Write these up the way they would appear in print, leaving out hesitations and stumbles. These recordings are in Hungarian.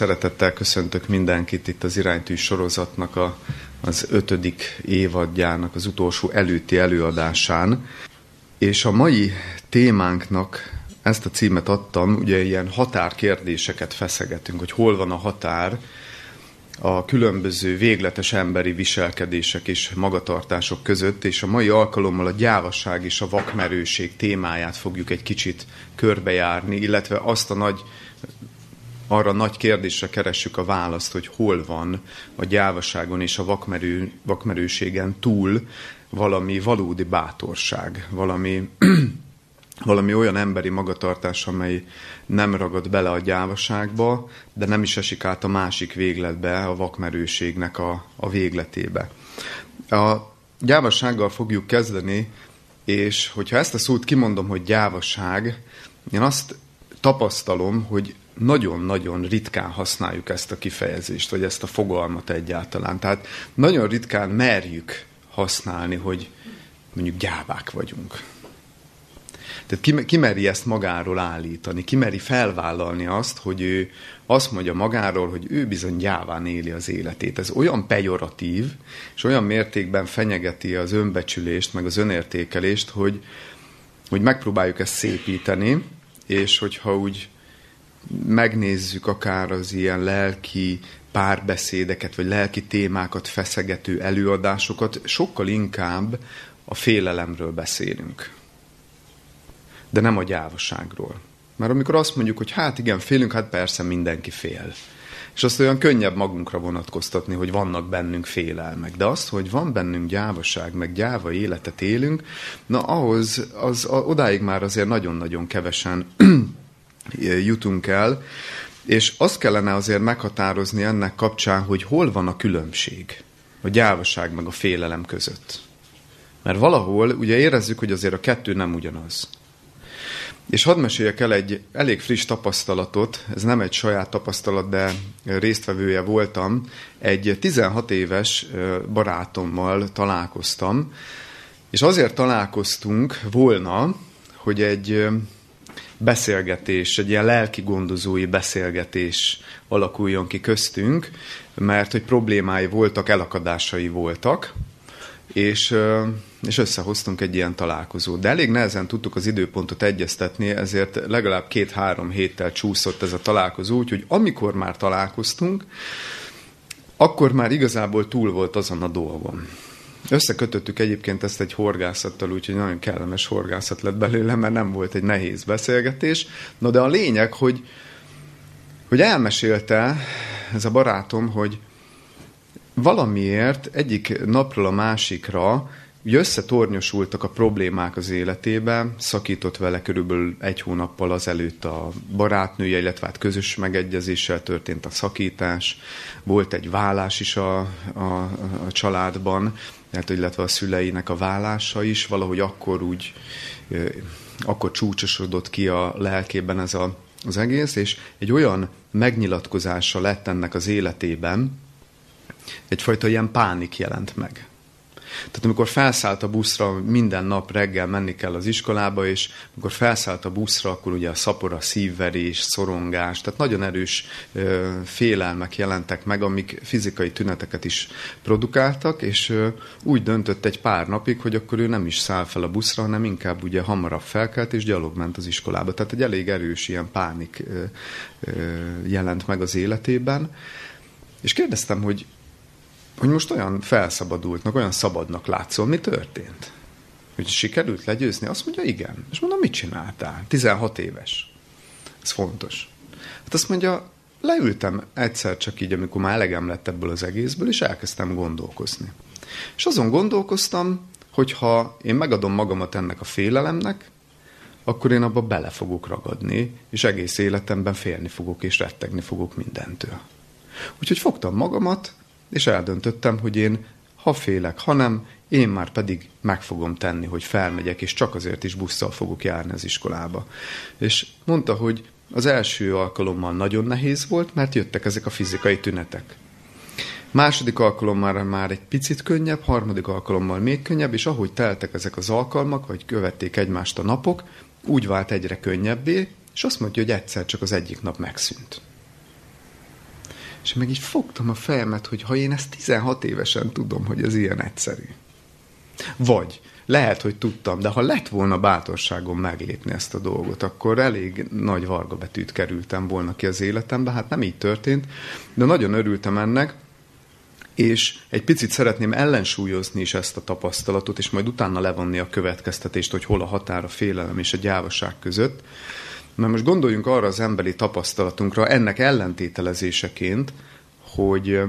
Szeretettel köszöntök mindenkit itt az Iránytű sorozatnak az 5. évadjának az utolsó előtti előadásán. És a mai témánknak ezt a címet adtam, ugye ilyen határkérdéseket feszegetünk, hogy hol van a határ a különböző végletes emberi viselkedések és magatartások között, és a mai alkalommal a gyávaság és a vakmerőség témáját fogjuk egy kicsit körbejárni, illetve azt a arra nagy kérdésre keressük a választ, hogy hol van a gyávaságon és a vakmerőségen túl valami valódi bátorság, valami olyan emberi magatartás, amely nem ragad bele a gyávaságba, de nem is esik át a másik végletbe, a vakmerőségnek a végletébe. A gyávasággal fogjuk kezdeni, és hogyha ezt a szót kimondom, hogy gyávaság, én azt tapasztalom, hogy nagyon-nagyon ritkán használjuk ezt a kifejezést, vagy ezt a fogalmat egyáltalán. Tehát nagyon ritkán merjük használni, hogy mondjuk gyávák vagyunk. Tehát ki meri ezt magáról állítani, ki meri felvállalni azt, hogy ő azt mondja magáról, hogy ő bizony gyáván éli az életét. Ez olyan pejoratív, és olyan mértékben fenyegeti az önbecsülést, meg az önértékelést, hogy megpróbáljuk ezt szépíteni, és hogyha úgy megnézzük akár az ilyen lelki párbeszédeket, vagy lelki témákat feszegető előadásokat, sokkal inkább a félelemről beszélünk. De nem a gyávaságról. Mert amikor azt mondjuk, hogy hát igen, félünk, hát persze mindenki fél. És azt olyan könnyebb magunkra vonatkoztatni, hogy vannak bennünk félelmek. De azt, hogy van bennünk gyávaság, meg gyáva életet élünk, na ahhoz, odáig már azért nagyon-nagyon kevesen jutunk el, és azt kellene azért meghatározni ennek kapcsán, hogy hol van a különbség a gyávaság meg a félelem között. Mert valahol ugye érezzük, hogy azért a kettő nem ugyanaz. És hadd meséljek el egy elég friss tapasztalatot, ez nem egy saját tapasztalat, de résztvevője voltam. Egy 16 éves barátommal találkoztam, és azért találkoztunk volna, hogy egy beszélgetés, egy ilyen lelki gondozói beszélgetés alakuljon ki köztünk, mert hogy problémái voltak, elakadásai voltak, és összehoztunk egy ilyen találkozót. De elég nehezen tudtuk az időpontot egyeztetni, ezért legalább 2-3 héttel csúszott ez a találkozó, úgyhogy amikor már találkoztunk, akkor már igazából túl volt azon a dolgom. Összekötöttük egyébként ezt egy horgászattal, úgyhogy nagyon kellemes horgászat lett belőle, mert nem volt egy nehéz beszélgetés. No, de a lényeg, hogy elmesélte ez a barátom, hogy valamiért egyik napról a másikra összetornyosultak a problémák az életébe, szakított vele körülbelül 1 hónappal azelőtt a barátnője, illetve hát közös megegyezéssel történt a szakítás, volt egy válás is a családban, illetve a szüleinek a válása is, valahogy akkor csúcsosodott ki a lelkében ez az egész, és egy olyan megnyilatkozása lett ennek az életében, egyfajta ilyen pánik jelent meg. Tehát amikor felszállt a buszra, minden nap reggel menni kell az iskolába, és amikor felszállt a buszra, akkor ugye a szapora, szívverés, szorongás, tehát nagyon erős félelmek jelentek meg, amik fizikai tüneteket is produkáltak, és úgy döntött egy pár napig, hogy akkor ő nem is száll fel a buszra, hanem inkább ugye hamarabb felkelt, és gyalog ment az iskolába. Tehát egy elég erős ilyen pánik jelent meg az életében. És kérdeztem, hogy most olyan felszabadultnak, olyan szabadnak látszol, mi történt? Hogy sikerült legyőzni? Azt mondja, igen. És mondom, mit csináltál? 16 éves. Ez fontos. Hát azt mondja, leültem egyszer csak így, amikor már elegem lett ebből az egészből, és elkezdtem gondolkozni. És azon gondolkoztam, hogy ha én megadom magamat ennek a félelemnek, akkor én abba bele fogok ragadni, és egész életemben félni fogok, és rettegni fogok mindentől. Úgyhogy fogtam magamat, és eldöntöttem, hogy én ha félek, ha nem, én már pedig meg fogom tenni, hogy felmegyek, és csak azért is busszal fogok járni az iskolába. És mondta, hogy az első alkalommal nagyon nehéz volt, mert jöttek ezek a fizikai tünetek. Második alkalommal már egy picit könnyebb, harmadik alkalommal még könnyebb, és ahogy teltek ezek az alkalmak, vagy követték egymást a napok, úgy vált egyre könnyebbé, és azt mondja, hogy egyszer csak az egyik nap megszűnt. És meg így fogtam a fejemet, hogy ha én ezt 16 évesen tudom, hogy ez ilyen egyszerű. Vagy lehet, hogy tudtam, de ha lett volna bátorságom meglépni ezt a dolgot, akkor elég nagy vargabetűt kerültem volna ki az életembe. Hát nem így történt, de nagyon örültem ennek, és egy picit szeretném ellensúlyozni is ezt a tapasztalatot, és majd utána levonni a következtetést, hogy hol a határ a félelem és a gyávaság között. Mert most gondoljunk arra az emberi tapasztalatunkra, ennek ellentételezéseként, hogy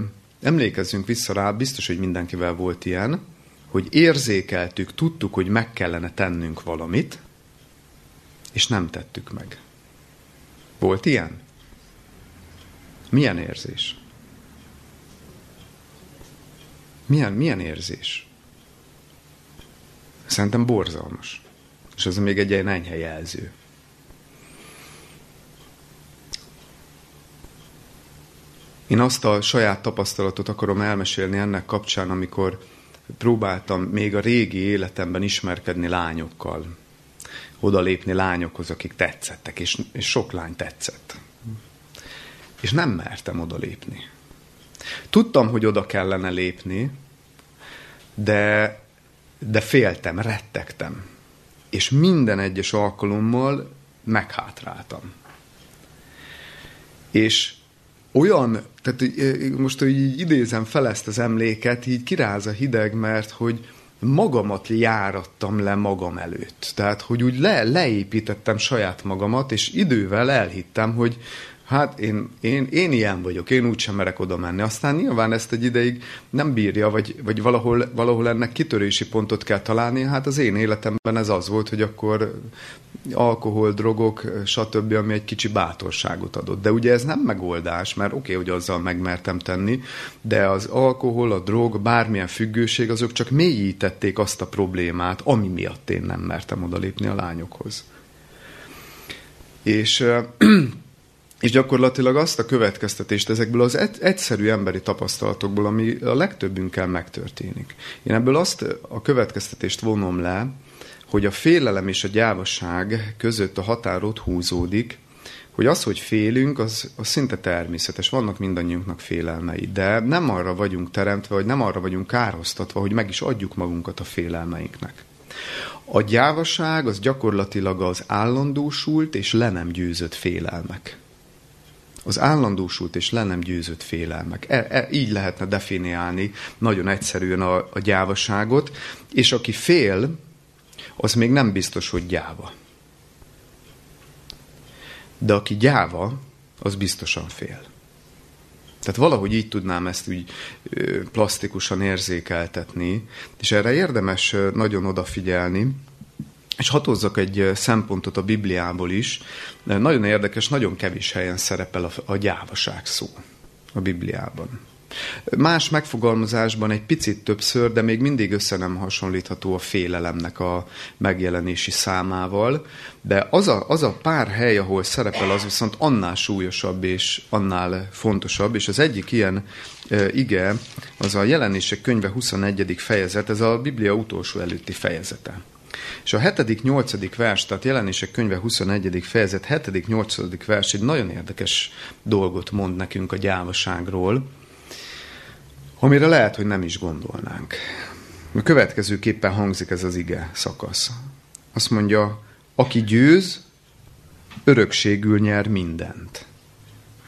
emlékezzünk vissza rá, biztos, hogy mindenkivel volt ilyen, hogy érzékeltük, tudtuk, hogy meg kellene tennünk valamit, és nem tettük meg. Volt ilyen? Milyen érzés? Milyen érzés? Szerintem borzalmas. És ez még egy ilyen enyhe jelző. Én azt a saját tapasztalatot akarom elmesélni ennek kapcsán, amikor próbáltam még a régi életemben ismerkedni lányokkal. Oda lépni lányokhoz, akik tetszettek, és sok lány tetszett. És nem mertem oda lépni. Tudtam, hogy oda kellene lépni, de féltem, rettegtem. És minden egyes alkalommal meghátráltam. És olyan, tehát most így idézem fel ezt az emléket, így kiráz a hideg, mert hogy magamat járattam le magam előtt. Tehát, hogy úgy leépítettem saját magamat, és idővel elhittem, hogy hát én ilyen vagyok, én úgysem merek oda menni. Aztán nyilván ezt egy ideig nem bírja, vagy valahol ennek kitörési pontot kell találni. Hát az én életemben ez az volt, hogy akkor alkohol, drogok, stb., ami egy kicsi bátorságot adott. De ugye ez nem megoldás, mert oké, hogy azzal megmertem tenni, de az alkohol, a drog, bármilyen függőség, azok csak mélyítették azt a problémát, ami miatt én nem mertem odalépni a lányokhoz. És gyakorlatilag azt a következtetést ezekből az egyszerű emberi tapasztalatokból, ami a legtöbbünkkel megtörténik. Én ebből azt a következtetést vonom le, hogy a félelem és a gyávaság között a határ ott húzódik, hogy az, hogy félünk, az szinte természetes. Vannak mindannyiunknak félelmei, de nem arra vagyunk teremtve, vagy nem arra vagyunk kárhoztatva, hogy meg is adjuk magunkat a félelmeinknek. A gyávaság az gyakorlatilag az állandósult és le nem győzött félelmek. Az állandósult és le nem győzött félelmek. Így lehetne definiálni nagyon egyszerűen a gyávaságot, és aki fél, az még nem biztos, hogy gyáva. De aki gyáva, az biztosan fél. Tehát valahogy így tudnám ezt úgy plastikusan érzékeltetni, és erre érdemes nagyon odafigyelni. És hadd hozzak egy szempontot a Bibliából is. Nagyon érdekes, nagyon kevés helyen szerepel a gyávaság szó a Bibliában. Más megfogalmazásban egy picit többször, de még mindig össze nem hasonlítható a félelemnek a megjelenési számával. De az a pár hely, ahol szerepel, az viszont annál súlyosabb és annál fontosabb. És az egyik ilyen ige, az a Jelenések könyve 21. fejezet, ez a Biblia utolsó előtti fejezete. És a 7.-8. vers, tehát Jelenések könyve 21. fejezet, 7.-8. vers egy nagyon érdekes dolgot mond nekünk a gyávaságról, amire lehet, hogy nem is gondolnánk. A következőképpen hangzik ez az ige szakasz. Azt mondja, aki győz, örökségül nyer mindent.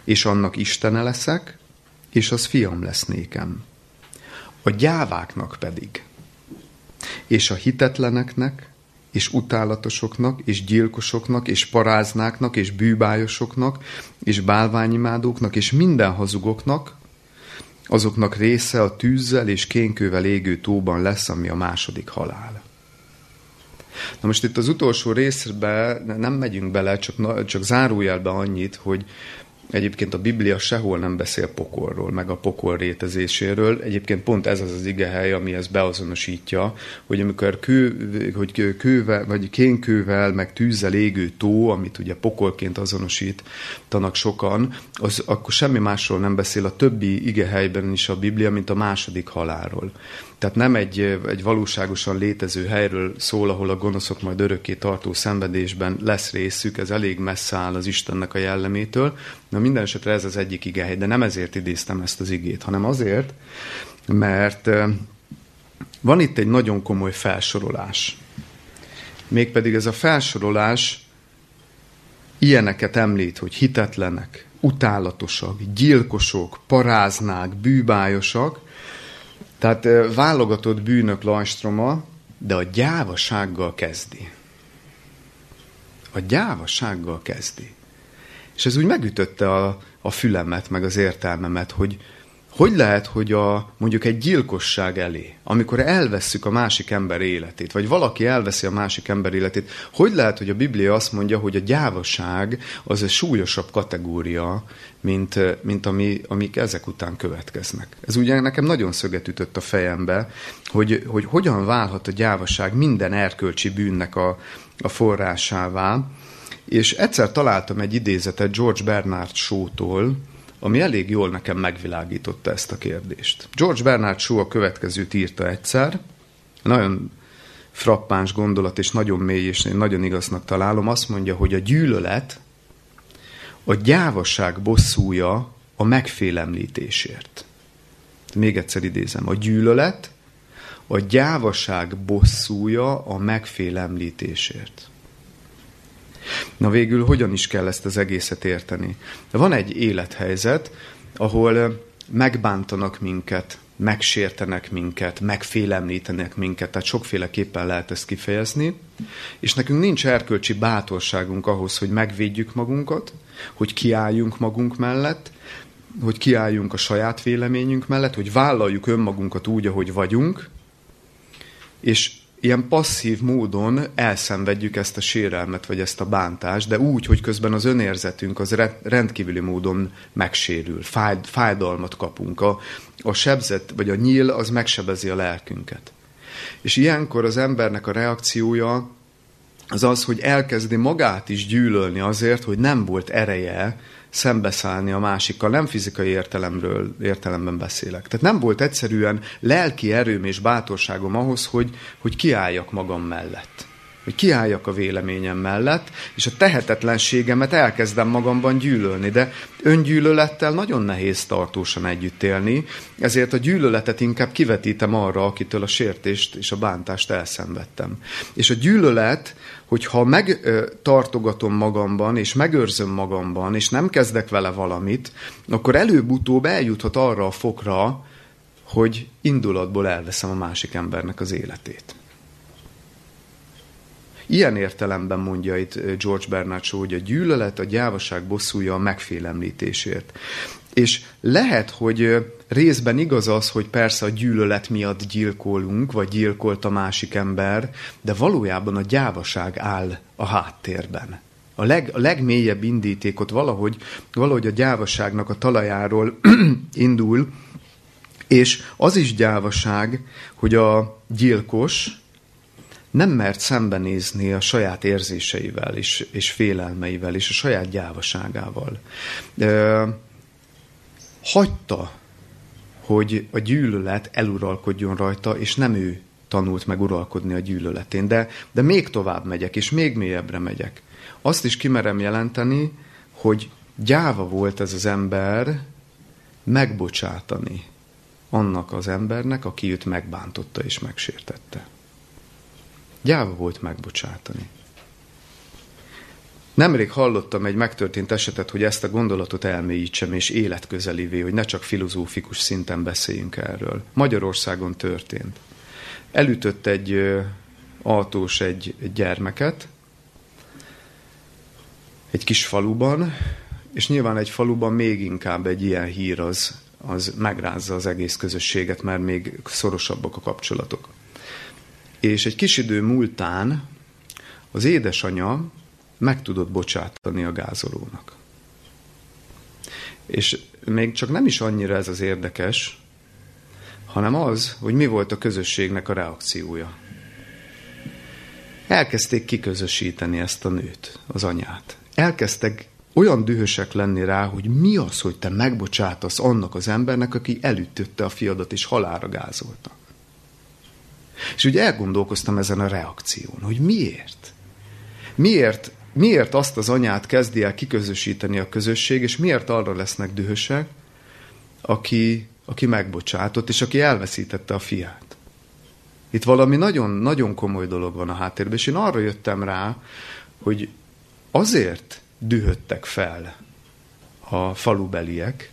És annak Istene leszek, és az fiam lesz nékem. A gyáváknak pedig, és a hitetleneknek, és utálatosoknak, és gyilkosoknak, és paráznáknak, és bűbájosoknak, és bálványimádóknak, és minden hazugoknak, azoknak része a tűzzel és kénkővel égő tóban lesz, ami a második halál. Na most itt az utolsó részbe nem megyünk bele, csak zárójelbe annyit, hogy egyébként a Biblia sehol nem beszél pokolról, meg a pokol rétezéséről. Egyébként pont ez az az igehely, ami ezt beazonosítja, hogy amikor kénkővel, meg tűzzel égő tó, amit ugye pokolként azonosítanak sokan, az akkor semmi másról nem beszél a többi igehelyben is a Biblia, mint a második halálról. Tehát nem egy valóságosan létező helyről szól, ahol a gonoszok majd örökké tartó szenvedésben lesz részük, ez elég messze áll az Istennek a jellemétől, nem minden esetre ez az egyik igehely, de nem ezért idéztem ezt az igét, hanem azért, mert van itt egy nagyon komoly felsorolás. Mégpedig ez a felsorolás ilyeneket említ, hogy hitetlenek, utálatosak, gyilkosok, paráznák, bűbájosak. Tehát válogatott bűnök lajstroma, de a gyávasággal kezdi. A gyávasággal kezdi. És ez úgy megütötte a fülemet, meg az értelmemet, hogy lehet, hogy mondjuk egy gyilkosság elé, amikor elvesszük a másik ember életét, vagy valaki elveszi a másik ember életét, hogy lehet, hogy a Biblia azt mondja, hogy a gyávaság az egy súlyosabb kategória, mint amik ezek után következnek. Ez ugye nekem nagyon szöget ütött a fejembe, hogy hogyan válhat a gyávaság minden erkölcsi bűnnek a forrásává. És egyszer találtam egy idézetet George Bernard Shaw-tól, ami elég jól nekem megvilágította ezt a kérdést. George Bernard Shaw a következőt írta egyszer, nagyon frappáns gondolat, és nagyon mély, és én nagyon igaznak találom, azt mondja, hogy a gyűlölet a gyávaság bosszúja a megfélemlítésért. Még egyszer idézem, a gyűlölet a gyávaság bosszúja a megfélemlítésért. Na végül hogyan is kell ezt az egészet érteni? Van egy élethelyzet, ahol megbántanak minket, megsértenek minket, megfélemlítenek minket, tehát sokféleképpen lehet ezt kifejezni, és nekünk nincs erkölcsi bátorságunk ahhoz, hogy megvédjük magunkat, hogy kiálljunk magunk mellett, hogy kiálljunk a saját véleményünk mellett, hogy vállaljuk önmagunkat úgy, ahogy vagyunk, és ilyen passzív módon elszenvedjük ezt a sérelmet, vagy ezt a bántást, de úgy, hogy közben az önérzetünk az rendkívüli módon megsérül, fájdalmat kapunk. A sebzet, vagy a nyíl, az megsebezi a lelkünket. És ilyenkor az embernek a reakciója az, hogy elkezdi magát is gyűlölni azért, hogy nem volt ereje szembeszállni a másikkal, nem fizikai értelemben beszélek. Tehát nem volt egyszerűen lelki erőm és bátorságom ahhoz, hogy kiálljak magam mellett, hogy kiálljak a véleményem mellett, és a tehetetlenségemet elkezdem magamban gyűlölni, de öngyűlölettel nagyon nehéz tartósan együtt élni, ezért a gyűlöletet inkább kivetítem arra, akitől a sértést és a bántást elszenvedtem. És a gyűlölet, hogyha megtartogatom magamban, és megőrzöm magamban, és nem kezdek vele valamit, akkor előbb-utóbb eljuthat arra a fokra, hogy indulatból elveszem a másik embernek az életét. Ilyen értelemben mondja itt George Bernard Shaw, hogy a gyűlölet, a gyávaság bosszúja a megfélemlítésért. És lehet, hogy részben igaz az, hogy persze a gyűlölet miatt gyilkolunk, vagy gyilkolt a másik ember, de valójában a gyávaság áll a háttérben. A legmélyebb indítékot valahogy a gyávaságnak a talajáról indul, és az is gyávaság, hogy a gyilkos nem mert szembenézni a saját érzéseivel és félelmeivel, és a saját gyávaságával. Hagyta, hogy a gyűlölet eluralkodjon rajta, és nem ő tanult meg uralkodni a gyűlöletén. De még tovább megyek, és még mélyebbre megyek. Azt is kimerem jelenteni, hogy gyáva volt ez az ember megbocsátani annak az embernek, aki őt megbántotta és megsértette. Gyáva volt megbocsátani. Nemrég hallottam egy megtörtént esetet, hogy ezt a gondolatot elmélyítsem, és életközelivé, hogy ne csak filozófikus szinten beszéljünk erről. Magyarországon történt. Elütött egy autós egy gyermeket, egy kis faluban, és nyilván egy faluban még inkább egy ilyen hír az megrázza az egész közösséget, mert még szorosabbak a kapcsolatok. És egy kis idő múltán az édesanyja meg tudott bocsátani a gázolónak. És még csak nem is annyira ez az érdekes, hanem az, hogy mi volt a közösségnek a reakciója. Elkezdték kiközösíteni ezt a nőt, az anyát. Elkezdtek olyan dühösek lenni rá, hogy mi az, hogy te megbocsátasz annak az embernek, aki elütötte a fiadat és halálra gázolta. És ugye elgondolkoztam ezen a reakción, hogy miért? Miért miért azt az anyát kezdi el kiközösíteni a közösség, és miért arra lesznek dühösek, aki megbocsátott, és aki elveszítette a fiát. Itt valami nagyon komoly dolog van a háttérben, és én arra jöttem rá, hogy azért dühödtek fel a falubeliek,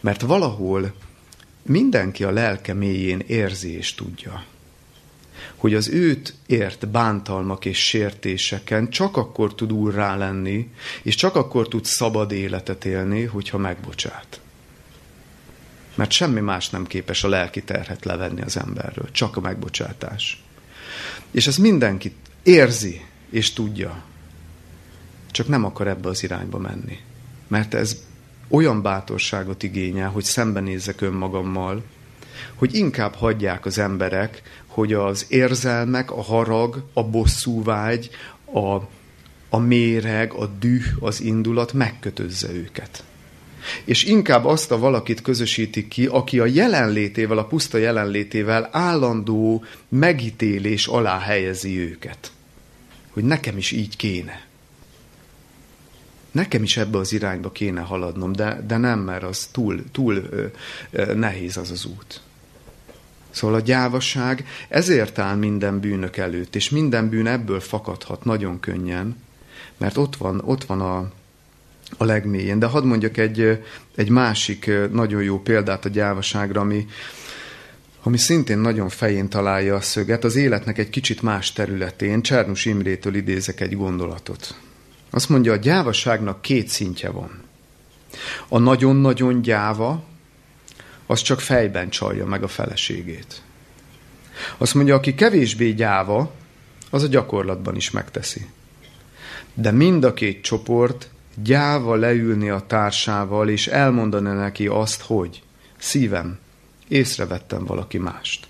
mert valahol mindenki a lelke mélyén érzi és tudja, hogy az őt ért bántalmak és sértéseken csak akkor tud úrrá lenni, és csak akkor tud szabad életet élni, hogyha megbocsát. Mert semmi más nem képes a lelki terhet levenni az emberről, csak a megbocsátás. És ezt mindenki érzi és tudja, csak nem akar ebbe az irányba menni. Mert ez olyan bátorságot igényel, hogy szembenézzek önmagammal, hogy inkább hagyják az emberek, hogy az érzelmek, a harag, a bosszúvágy, a méreg, a düh, az indulat megkötözze őket. És inkább azt a valakit közösítik ki, aki a jelenlétével, a puszta jelenlétével állandó megítélés alá helyezi őket. Hogy nekem is így kéne. Nekem is ebbe az irányba kéne haladnom, de nem, mert az túl nehéz az út. Szóval a gyávaság ezért áll minden bűnök előtt, és minden bűn ebből fakadhat nagyon könnyen, mert ott van a legmélyen. De hadd mondjak egy másik nagyon jó példát a gyávaságra, ami szintén nagyon fején találja a szöget, az életnek egy kicsit más területén. Csernus Imrétől idézek egy gondolatot. Azt mondja, a gyávaságnak két szintje van. A nagyon-nagyon gyáva, az csak fejben csalja meg a feleségét. Azt mondja, aki kevésbé gyáva, az a gyakorlatban is megteszi. De mind a két csoport gyáva leülni a társával, és elmondani neki azt, hogy szívem, észrevettem valaki mást.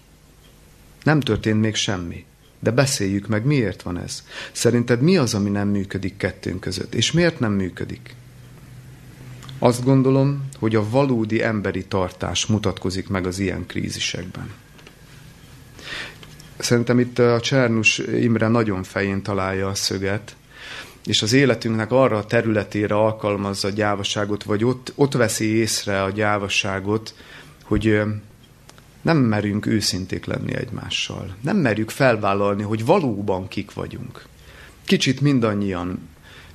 Nem történt még semmi, de beszéljük meg, miért van ez. Szerinted mi az, ami nem működik kettőnk között, és miért nem működik? Azt gondolom, hogy a valódi emberi tartás mutatkozik meg az ilyen krízisekben. Szerintem itt a Csernus Imre nagyon fején találja a szöget, és az életünknek arra a területére alkalmazza a gyávaságot, vagy ott veszi észre a gyávaságot, hogy nem merünk őszinték lenni egymással. Nem merjük felvállalni, hogy valóban kik vagyunk. Kicsit mindannyian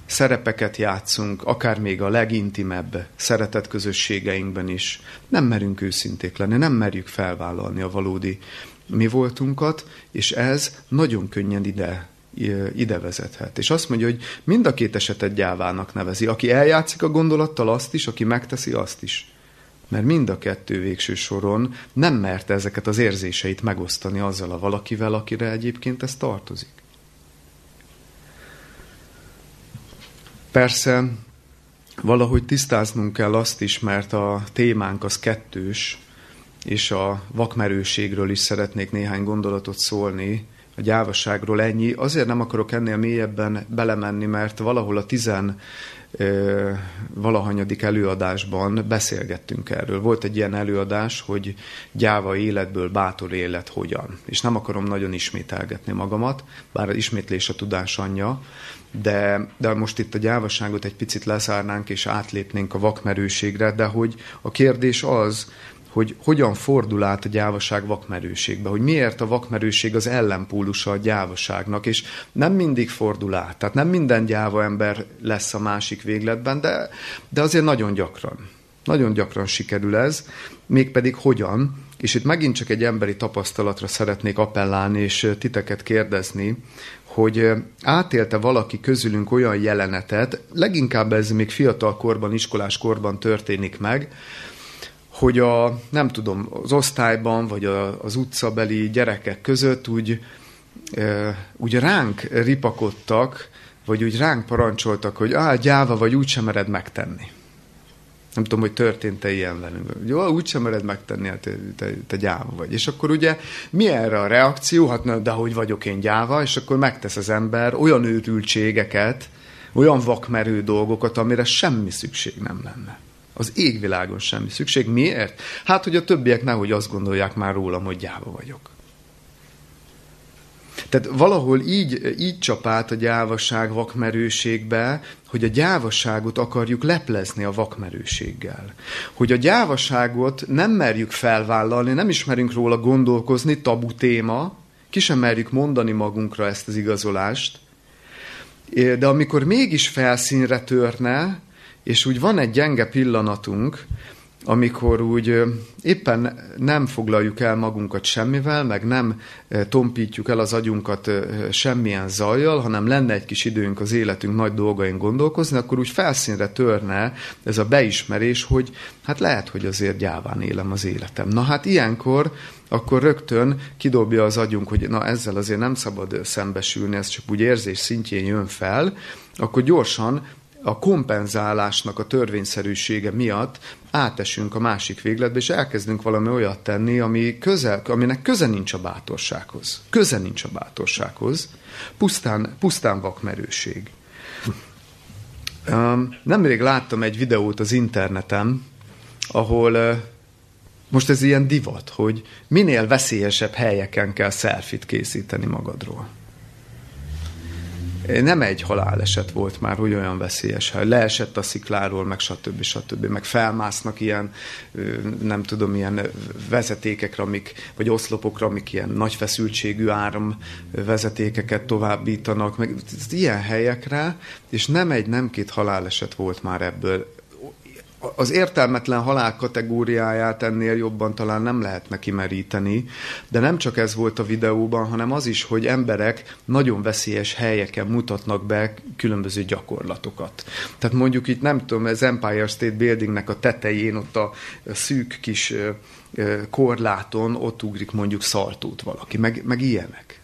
szerepeket játszunk, akár még a legintimebb szeretett közösségeinkben is. Nem merünk őszinték lenni, nem merjük felvállalni a valódi mi voltunkat, és ez nagyon könnyen ide vezethet. És azt mondja, hogy mind a két esetet gyávának nevezi. Aki eljátszik a gondolattal, azt is, aki megteszi, azt is. Mert mind a kettő végső soron nem merte ezeket az érzéseit megosztani azzal a valakivel, akire egyébként ez tartozik. Persze, valahogy tisztáznunk kell azt is, mert a témánk az kettős, és a vakmerőségről is szeretnék néhány gondolatot szólni, a gyávaságról ennyi. Azért nem akarok ennél mélyebben belemenni, mert valahol a 10 valahanyadik előadásban beszélgettünk erről. Volt egy ilyen előadás, hogy gyáva életből bátor élet hogyan. És nem akarom nagyon ismételgetni magamat, bár az ismétlés a tudás anyja, de most itt a gyávaságot egy picit leszárnánk, és átlépnénk a vakmerőségre, de hogy a kérdés az, hogy hogyan fordul át a gyávaság vakmerőségbe, hogy miért a vakmerőség az ellenpólusa a gyávaságnak, és nem mindig fordul át, tehát nem minden gyáva ember lesz a másik végletben, de azért nagyon gyakran sikerül ez, mégpedig hogyan, és itt megint csak egy emberi tapasztalatra szeretnék appellálni, és titeket kérdezni, hogy átélte valaki közülünk olyan jelenetet, leginkább ez még fiatal korban, iskolás korban történik meg, hogy az osztályban, vagy az utcabeli gyerekek között úgy ránk ripakodtak, vagy úgy ránk parancsoltak, hogy gyáva vagy, úgysem mered megtenni. Nem tudom, hogy történt-e ilyen velünk. Jó, úgysem mered megtenni, hát te gyáva vagy. És akkor ugye mi erre a reakció? Hát na, de hogy vagyok én gyáva, és akkor megtesz az ember olyan őrültségeket, olyan vakmerő dolgokat, amire semmi szükség nem lenne. Az égvilágon semmi szükség. Miért? Hát, hogy a többiek nehogy azt gondolják már rólam, hogy gyáva vagyok. Tehát valahol így csap át a gyávaság vakmerőségbe, hogy a gyávaságot akarjuk leplezni a vakmerőséggel. Hogy a gyávaságot nem merjük felvállalni, nem ismerünk róla gondolkozni, tabu téma, ki sem merjük mondani magunkra ezt az igazolást, de amikor mégis felszínre törne, és úgy van egy gyenge pillanatunk, amikor úgy éppen nem foglaljuk el magunkat semmivel, meg nem tompítjuk el az agyunkat semmilyen zajjal, hanem lenne egy kis időnk az életünk nagy dolgain gondolkozni, akkor úgy felszínre törne ez a beismerés, hogy hát lehet, hogy azért gyáván élem az életem. Na hát ilyenkor akkor rögtön kidobja az agyunk, hogy na ezzel azért nem szabad szembesülni, ez csak úgy érzés szintjén jön fel, akkor gyorsan a kompenzálásnak a törvényszerűsége miatt átesünk a másik végletbe, és elkezdünk valami olyat tenni, aminek köze nincs a bátorsághoz. Pusztán vakmerőség. Nemrég láttam egy videót az interneten, ahol most ez ilyen divat, hogy minél veszélyesebb helyeken kell selfie-t készíteni magadról. Nem egy haláleset volt már, hogy olyan veszélyes, ha leesett a szikláról, meg stb. Meg felmásznak ilyen, nem tudom, ilyen vezetékekre, vagy oszlopokra, amik ilyen nagy feszültségű áramvezetékeket továbbítanak, meg ilyen helyekre, és nem két haláleset volt már ebből. Az értelmetlen halál kategóriáját ennél jobban talán nem lehetne kimeríteni, de nem csak ez volt a videóban, hanem az is, hogy emberek nagyon veszélyes helyeken mutatnak be különböző gyakorlatokat. Tehát mondjuk itt, nem tudom, az Empire State Buildingnek a tetején, ott a szűk kis korláton, ott ugrik mondjuk szaltót valaki, meg ilyenek.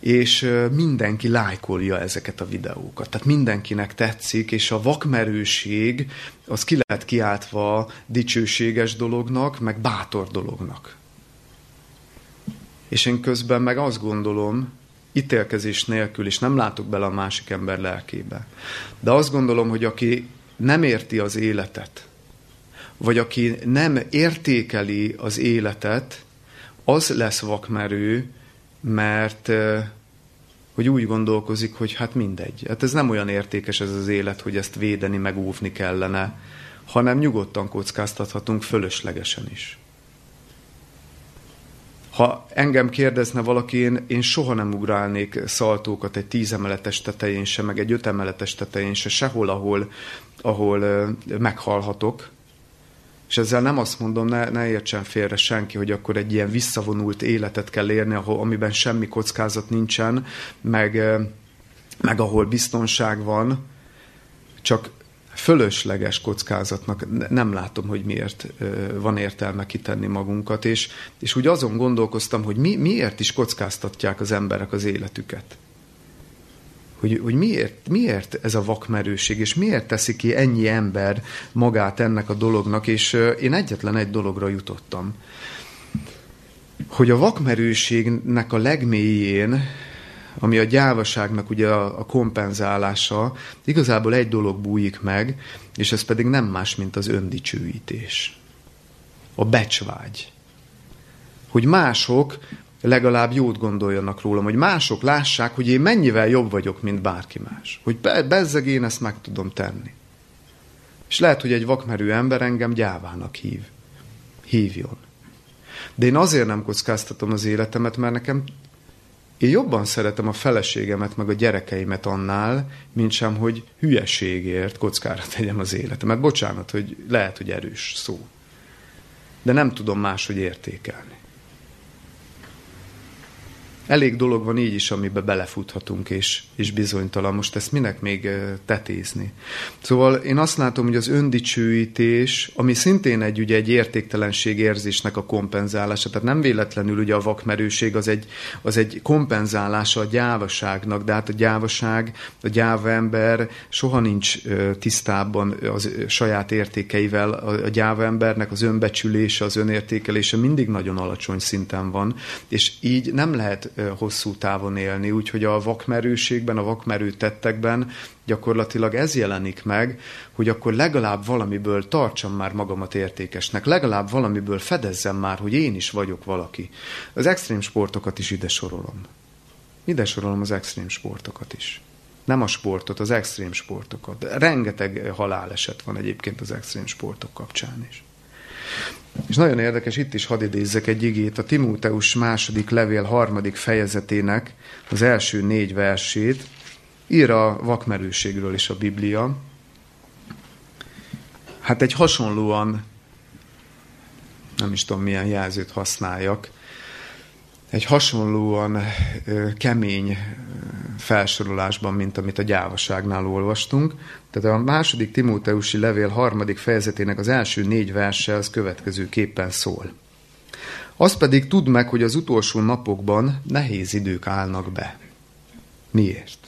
És mindenki lájkolja ezeket a videókat. Tehát mindenkinek tetszik, és a vakmerőség az ki lett kiáltva dicsőséges dolognak, meg bátor dolognak. És én közben meg azt gondolom, ítélkezés nélkül, és nem látok bele a másik ember lelkébe, de azt gondolom, hogy aki nem érti az életet, vagy aki nem értékeli az életet, az lesz vakmerő, mert hogy úgy gondolkozik, hogy hát mindegy. Hát ez nem olyan értékes ez az élet, hogy ezt védeni, meg óvni kellene, hanem nyugodtan kockáztathatunk fölöslegesen is. Ha engem kérdezne valaki, én soha nem ugrálnék szaltókat egy 10 emeletes tetején se, meg egy 5 emeletes tetején se, sehol, ahol meghalhatok. És ezzel nem azt mondom, ne értsen félre senki, hogy akkor egy ilyen visszavonult életet kell élni, amiben semmi kockázat nincsen, meg ahol biztonság van, csak fölösleges kockázatnak nem látom, hogy miért van értelme kitenni magunkat. És úgy azon gondolkoztam, hogy miért is kockáztatják az emberek az életüket. Hogy miért ez a vakmerőség, és miért teszi ki ennyi ember magát ennek a dolognak, és én egyetlen egy dologra jutottam. Hogy a vakmerőségnek a legmélyén, ami a gyávaságnak ugye a kompenzálása, igazából egy dolog bújik meg, és ez pedig nem más, mint az öndicsőítés. A becsvágy. Hogy mások legalább jót gondoljanak rólam, hogy mások lássák, hogy én mennyivel jobb vagyok, mint bárki más. Hogy bezzeg én ezt meg tudom tenni. És lehet, hogy egy vakmerő ember engem gyávának hívjon. De én azért nem kockáztatom az életemet, mert én jobban szeretem a feleségemet, meg a gyerekeimet annál, mintsem, hogy hülyeségért kockára tegyem az életemet. Bocsánat, hogy lehet, hogy erős szó. De nem tudom máshogy értékelni. Elég dolog van így is, amiben belefuthatunk, és bizonytalan. Most ezt minek még tetézni? Szóval én azt látom, hogy az öndicsőítés, ami szintén egy értéktelenség érzésnek a kompenzálása, tehát nem véletlenül ugye a vakmerőség az egy kompenzálása a gyávaságnak, de hát a gyáva ember soha nincs tisztában az saját értékeivel. A gyáva embernek az önbecsülése, az önértékelése mindig nagyon alacsony szinten van, és így nem lehet hosszú távon élni, úgyhogy a vakmerőségben, a vakmerő tettekben gyakorlatilag ez jelenik meg, hogy akkor legalább valamiből tartsam már magamat értékesnek, legalább valamiből fedezzem már, hogy én is vagyok valaki. Az extrém sportokat is ide sorolom. Ide sorolom az extrém sportokat is. Nem a sportot, az extrém sportokat. Rengeteg haláleset van egyébként az extrém sportok kapcsán is. És nagyon érdekes, itt is hadd idézzek egy igét, a Timóteus második levél 3. fejezetének az első 4 versét. Ír a vakmerőségről is a Biblia. Hát egy hasonlóan, nem is tudom milyen jelzőt használjak, egy hasonlóan kemény felsorolásban, mint amit a gyávaságnál olvastunk. Tehát a 2. Timóteusi levél 3. fejezetének az első 4 verse az következőképpen szól. Azt pedig tudd meg, hogy az utolsó napokban nehéz idők állnak be. Miért?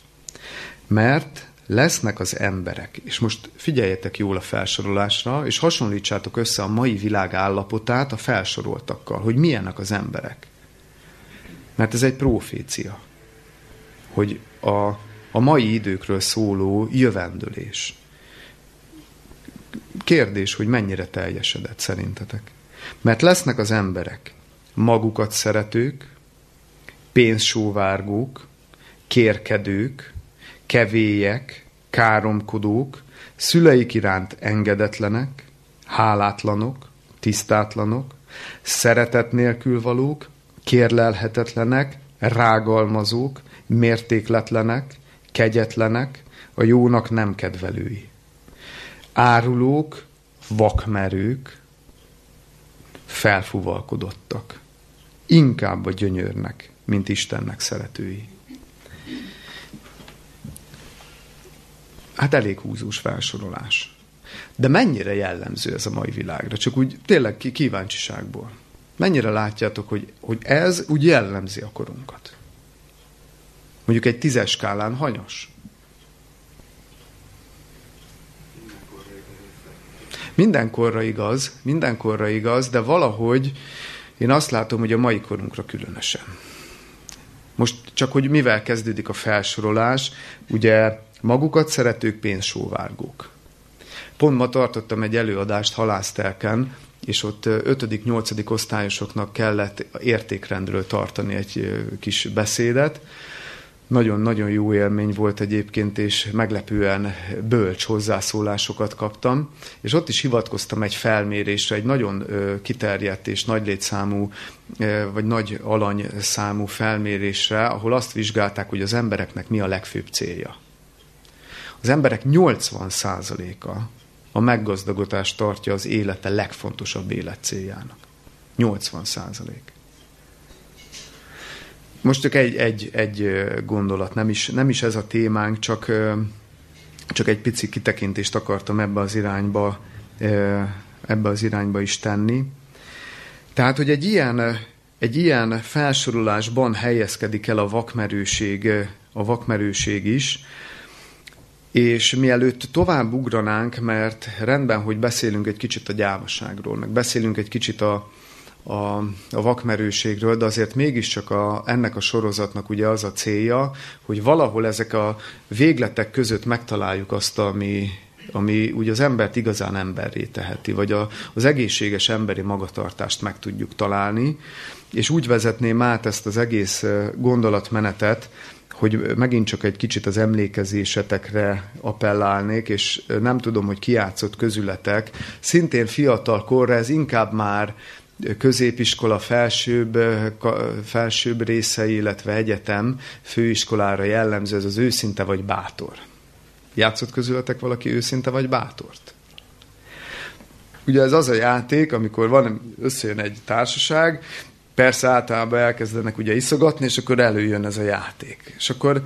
Mert lesznek az emberek, és most figyeljetek jól a felsorolásra, és hasonlítsátok össze a mai világ állapotát a felsoroltakkal, hogy milyenek az emberek. Mert ez egy profécia, hogy a mai időkről szóló jövendőlés. Kérdés, hogy mennyire teljesedett szerintetek. Mert lesznek az emberek magukat szeretők, pénzsóvárgók, kérkedők, kevélyek, káromkodók, szüleik iránt engedetlenek, hálátlanok, tisztátlanok, szeretet nélkül valók, kérlelhetetlenek, rágalmazók, mértékletlenek, kegyetlenek, a jónak nem kedvelői. Árulók, vakmerők, felfúvalkodottak. Inkább a gyönyörnek, mint Istennek szeretői. Hát elég húzós felsorolás. De mennyire jellemző ez a mai világra? Csak úgy tényleg kíváncsiságból. Mennyire látjátok, hogy ez úgy jellemzi a korunkat? Mondjuk egy 10-es skálán hanyas? Mindenkorra igaz, de valahogy én azt látom, hogy a mai korunkra különösen. Most csak, hogy mivel kezdődik a felsorolás, ugye magukat szeretők, pénzsóvárgók. Pont ma tartottam egy előadást Halásztelken, és ott 5.-8. osztályosoknak kellett értékrendről tartani egy kis beszédet. Nagyon-nagyon jó élmény volt egyébként, és meglepően bölcs hozzászólásokat kaptam. És ott is hivatkoztam egy felmérésre, egy nagyon kiterjedt és nagy létszámú, vagy nagy alanyszámú felmérésre, ahol azt vizsgálták, hogy az embereknek mi a legfőbb célja. Az emberek 80%-a a meggazdagodást tartja az élete legfontosabb életcéljának. 80%. Most csak egy gondolat, nem is ez a témánk, csak egy pici kitekintést akartam ebbe az irányba is tenni. Tehát, hogy egy ilyen felsorolásban helyezkedik el a vakmerőség is. És mielőtt tovább ugranánk, mert rendben, hogy beszélünk egy kicsit a gyávaságról, meg beszélünk egy kicsit a vakmerőségről, de azért mégiscsak ennek a sorozatnak ugye az a célja, hogy valahol ezek a végletek között megtaláljuk azt, ami ugye az embert igazán emberré teheti, vagy az egészséges emberi magatartást meg tudjuk találni. És úgy vezetném át ezt az egész gondolatmenetet, hogy megint csak egy kicsit az emlékezésetekre appellálnék, és nem tudom, hogy ki játszott közületek. Szintén fiatal korra, ez inkább már középiskola felsőbb részei, illetve egyetem főiskolára jellemző, ez az őszinte vagy bátor. Játszott közületek valaki őszinte vagy bátort? Ugye ez az a játék, amikor összejön egy társaság, persze általában elkezdenek ugye iszogatni, és akkor előjön ez a játék. És akkor,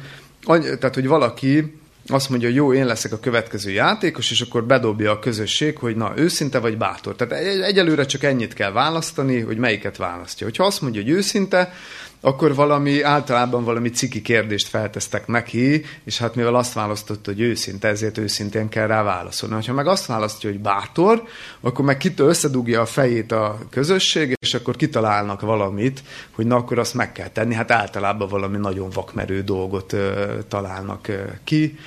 tehát, hogy valaki azt mondja, hogy jó, én leszek a következő játékos, és akkor bedobja a közösség, hogy na, őszinte vagy bátor. Tehát egyelőre csak ennyit kell választani, hogy melyiket választja. Hogyha azt mondja, hogy őszinte, akkor általában valami ciki kérdést feltesztek neki, és hát mivel azt választotta, hogy őszinte, ezért őszintén kell rá válaszolni. Ha meg azt választja, hogy bátor, akkor meg kitől összedugja a fejét a közösség, és akkor kitalálnak valamit, hogy na, akkor azt meg kell tenni. Hát általában valami nagyon vakmerő dolgot találnak ki.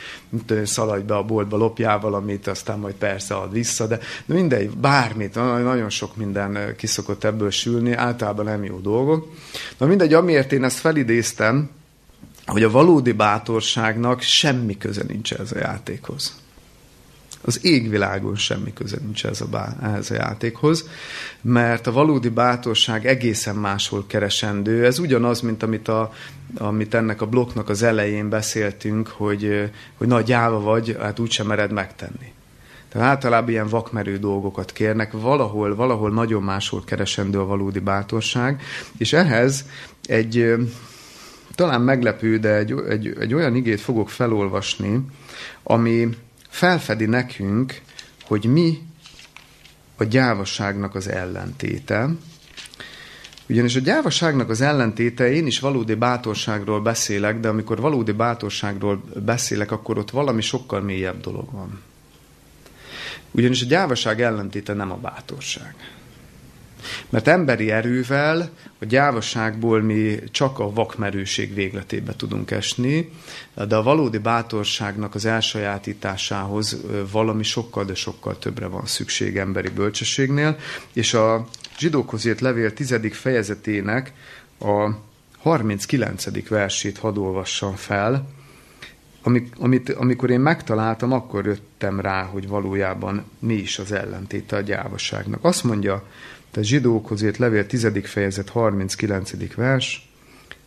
Szaladj be a boltba, lopjál valamit, aztán majd persze ad vissza, de mindegy, bármit, nagyon sok minden kiszokott ebből sülni, általában nem jó dolgok. Na mindegy, amiért én ezt felidéztem, hogy a valódi bátorságnak semmi köze nincs ez a játékhoz. Az égvilágon semmi köze nincs ez a játékhoz, mert a valódi bátorság egészen máshol keresendő. Ez ugyanaz, mint amit ennek a blokknak az elején beszéltünk, hogy nagy gyáva vagy, hát úgysem mered megtenni. Tehát általában ilyen vakmerő dolgokat kérnek, valahol nagyon máshol keresendő a valódi bátorság, és ehhez egy talán meglepő, de egy olyan igét fogok felolvasni, ami felfedi nekünk, hogy mi a gyávaságnak az ellentéte. Ugyanis a gyávaságnak az ellentéte, én is valódi bátorságról beszélek, de amikor valódi bátorságról beszélek, akkor ott valami sokkal mélyebb dolog van. Ugyanis a gyávaság ellentéte nem a bátorság. Mert emberi erővel a gyávaságból mi csak a vakmerőség végletébe tudunk esni, de a valódi bátorságnak az elsajátításához valami sokkal, de sokkal többre van szükség emberi bölcsességnél. És a Zsidókhoz írt levél 10. fejezetének a 39. versét hadd olvassam fel. Amikor én megtaláltam, akkor jöttem rá, hogy valójában mi is az ellentéte a gyávaságnak. Azt mondja, tehát Zsidókhoz írt levél 10. fejezet 39. vers,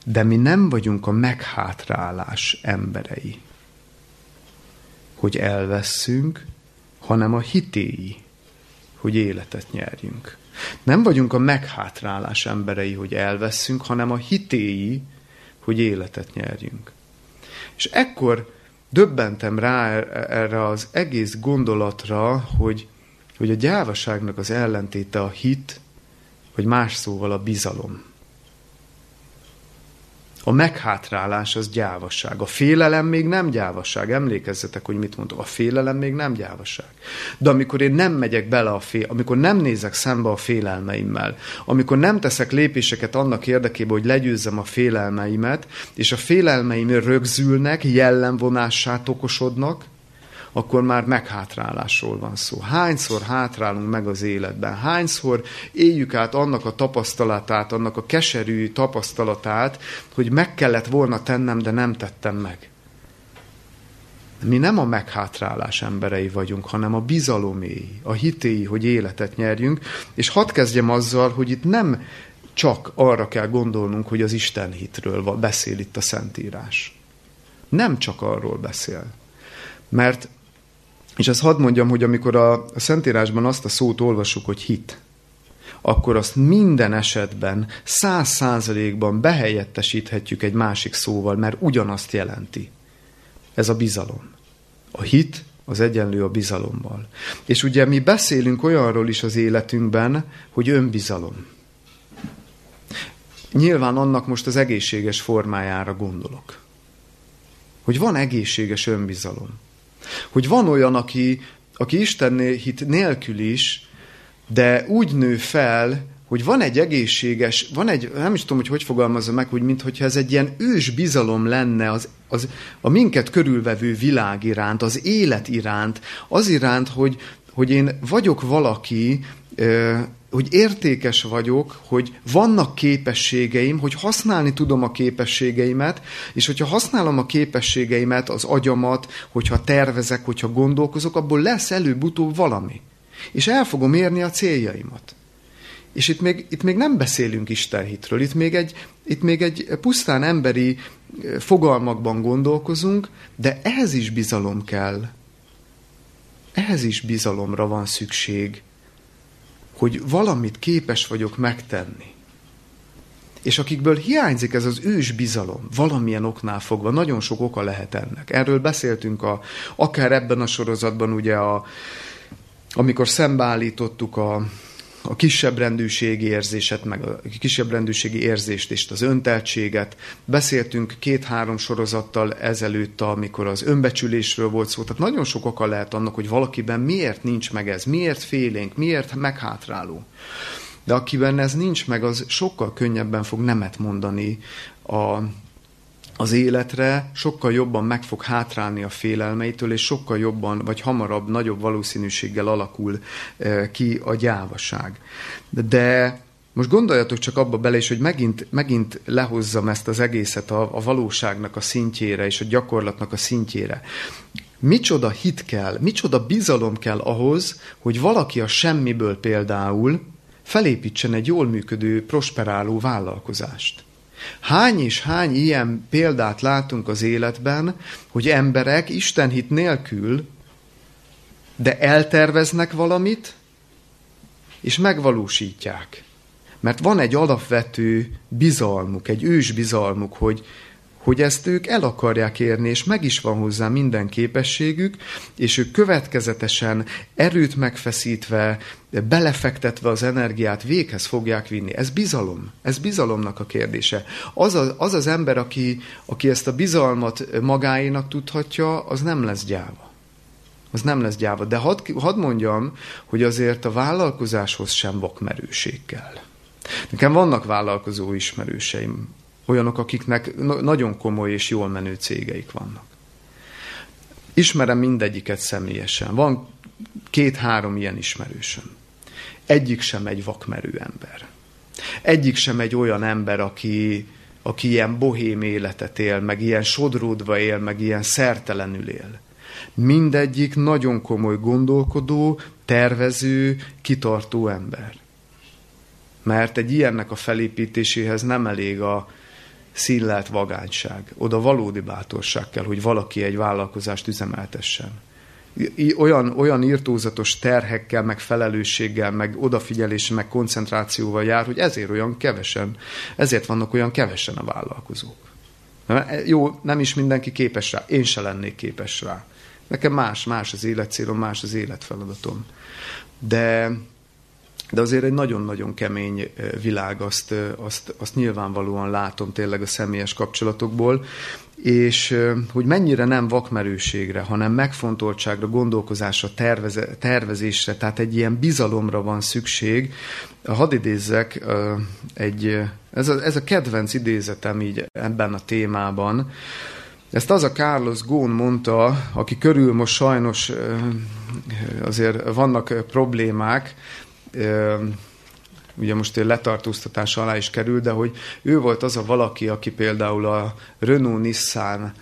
de mi nem vagyunk a meghátrálás emberei, hogy elvesszünk, hanem a hitéi, hogy életet nyerjünk. Nem vagyunk a meghátrálás emberei, hogy elvesszünk, hanem a hitéi, hogy életet nyerjünk. És ekkor döbbentem rá erre az egész gondolatra, hogy a gyávaságnak az ellentéte a hit, vagy más szóval a bizalom. A meghátrálás az gyávaság. A félelem még nem gyávaság. Emlékezzetek, hogy mit mondtam. A félelem még nem gyávaság. De amikor én nem megyek bele amikor nem nézek szembe a félelmeimmel, amikor nem teszek lépéseket annak érdekében, hogy legyőzzem a félelmeimet, és a félelmeim rögzülnek, jellemvonássá okosodnak, akkor már meghátrálásról van szó. Hányszor hátrálunk meg az életben? Hányszor éljük át annak a tapasztalatát, annak a keserű tapasztalatát, hogy meg kellett volna tennem, de nem tettem meg? Mi nem a meghátrálás emberei vagyunk, hanem a bizaloméi, a hitéi, hogy életet nyerjünk. És hadd kezdjem azzal, hogy itt nem csak arra kell gondolnunk, hogy az Isten hitről beszél itt a Szentírás. Nem csak arról beszél. Mert és ezt hadd mondjam, hogy amikor a Szentírásban azt a szót olvasjuk, hogy hit, akkor azt minden esetben 100%-ban behelyettesíthetjük egy másik szóval, mert ugyanazt jelenti. Ez a bizalom. A hit az egyenlő a bizalommal. És ugye mi beszélünk olyanról is az életünkben, hogy önbizalom. Nyilván annak most az egészséges formájára gondolok. Hogy van egészséges önbizalom. Hogy van olyan, aki Isten hit nélkül is, de úgy nő fel, hogy van egy egészséges, nem is tudom, hogy fogalmazza meg, hogy minthogyha ez egy ilyen ős bizalom lenne a minket körülvevő világ iránt, az élet iránt, az iránt, hogy én vagyok valaki, hogy értékes vagyok, hogy vannak képességeim, hogy használni tudom a képességeimet, és hogyha használom a képességeimet, az agyamat, hogyha tervezek, hogyha gondolkozok, abból lesz előbb-utóbb valami. És el fogom érni a céljaimat. És itt még nem beszélünk Istenhitről, itt még egy pusztán emberi fogalmakban gondolkozunk, de ehhez is bizalom kell. Ehhez is bizalomra van szükség, hogy valamit képes vagyok megtenni. És akikből hiányzik ez az ős bizalom, valamilyen oknál fogva, nagyon sok oka lehet ennek. Erről beszéltünk akár ebben a sorozatban, ugye amikor szembeállítottuk a kisebbrendűségi érzéset, meg a kisebbrendűségi érzést és az önteltséget. Beszéltünk 2-3 sorozattal ezelőtt, amikor az önbecsülésről volt szó. Tehát nagyon sok oka lehet annak, hogy valakiben miért nincs meg ez, miért félénk, miért meghátráló. De akiben ez nincs meg, az sokkal könnyebben fog nemet mondani az életre, sokkal jobban meg fog hátrálni a félelmeitől, és sokkal jobban, vagy hamarabb, nagyobb valószínűséggel alakul ki a gyávaság. De Most gondoljatok csak abba bele is, hogy megint lehozzam ezt az egészet a valóságnak a szintjére és a gyakorlatnak a szintjére. Micsoda hit kell, micsoda bizalom kell ahhoz, hogy valaki a semmiből például felépítsen egy jól működő, prosperáló vállalkozást. Hány és hány ilyen példát látunk az életben, hogy emberek istenhit nélkül, de elterveznek valamit, és megvalósítják. Mert van egy alapvető bizalmuk, egy ősbizalmuk, hogy ezt ők el akarják érni, és meg is van hozzá minden képességük, és ők következetesen, erőt megfeszítve, belefektetve az energiát véghez fogják vinni. Ez bizalom. Ez bizalomnak a kérdése. Az az ember, aki ezt a bizalmat magáénak tudhatja, az nem lesz gyáva. Az nem lesz gyáva. De hadd mondjam, hogy azért a vállalkozáshoz sem vakmerőség kell. Nekem vannak vállalkozó ismerőseim, olyanok, akiknek nagyon komoly és jól menő cégeik vannak. Ismerem mindegyiket személyesen. Van 2-3 ilyen ismerősöm. Egyik sem egy vakmerő ember. Egyik sem egy olyan ember, aki ilyen bohém életet él, meg ilyen sodródva él, meg ilyen szertelenül él. Mindegyik nagyon komoly gondolkodó, tervező, kitartó ember. Mert egy ilyennek a felépítéséhez nem elég a színlelt vagányság. Oda valódi bátorság kell, hogy valaki egy vállalkozást üzemeltessen. Olyan irtózatos terhekkel, meg felelősséggel, meg odafigyeléssel, meg koncentrációval jár, hogy ezért vannak olyan kevesen a vállalkozók. Jó, nem is mindenki képes rá. Én se lennék képes rá. Nekem más az életcélom, más az életfeladatom. De azért egy nagyon-nagyon kemény világ, azt nyilvánvalóan látom tényleg a személyes kapcsolatokból, és hogy mennyire nem vakmerőségre, hanem megfontoltságra, gondolkozásra, tervezésre, tehát egy ilyen bizalomra van szükség. Hadd idézzek, ez a kedvenc idézetem így ebben a témában. Ezt az a Carlos Ghosn mondta, aki körül most sajnos azért vannak problémák, ugye most letartóztatás alá is kerül, de hogy ő volt az a valaki, aki például a Renault-Nissan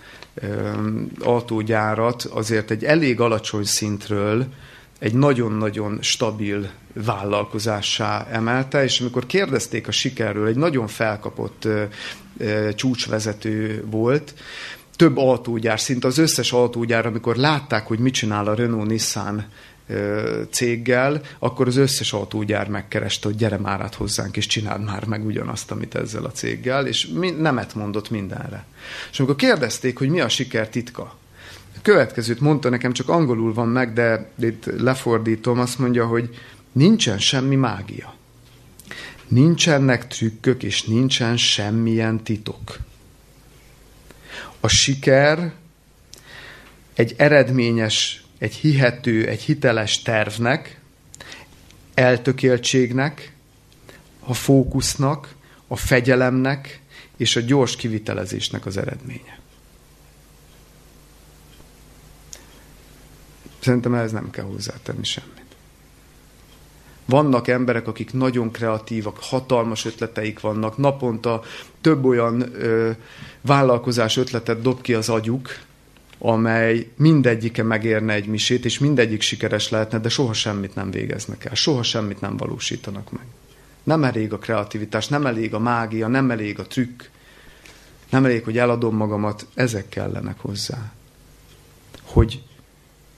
autógyárat azért egy elég alacsony szintről egy nagyon-nagyon stabil vállalkozássá emelte, és amikor kérdezték a sikerről, egy nagyon felkapott csúcsvezető volt, több autógyár, szinte az összes autógyár, amikor látták, hogy mit csinál a Renault-Nissan céggel, akkor az összes autógyár megkereste, hogy gyere már át hozzánk, és csináld már meg ugyanazt, amit ezzel a céggel, és nemet mondott mindenre. És amikor kérdezték, hogy mi a siker titka, a következőt mondta, nekem csak angolul van meg, de itt lefordítom, azt mondja, hogy nincsen semmi mágia. Nincsenek trükkök, és nincsen semmilyen titok. A siker egy eredményes, egy hihető, egy hiteles tervnek, eltökéltségnek, a fókusznak, a fegyelemnek és a gyors kivitelezésnek az eredménye. Szerintem ehhez nem kell hozzátenni semmit. Vannak emberek, akik nagyon kreatívak, hatalmas ötleteik vannak, naponta több olyan vállalkozás ötletet dob ki az agyuk, amely mindegyike megérne egy misét, és mindegyik sikeres lehetne, de soha semmit nem végeznek el, soha semmit nem valósítanak meg. Nem elég a kreativitás, nem elég a mágia, nem elég a trükk, nem elég, hogy eladom magamat, ezek kellenek hozzá.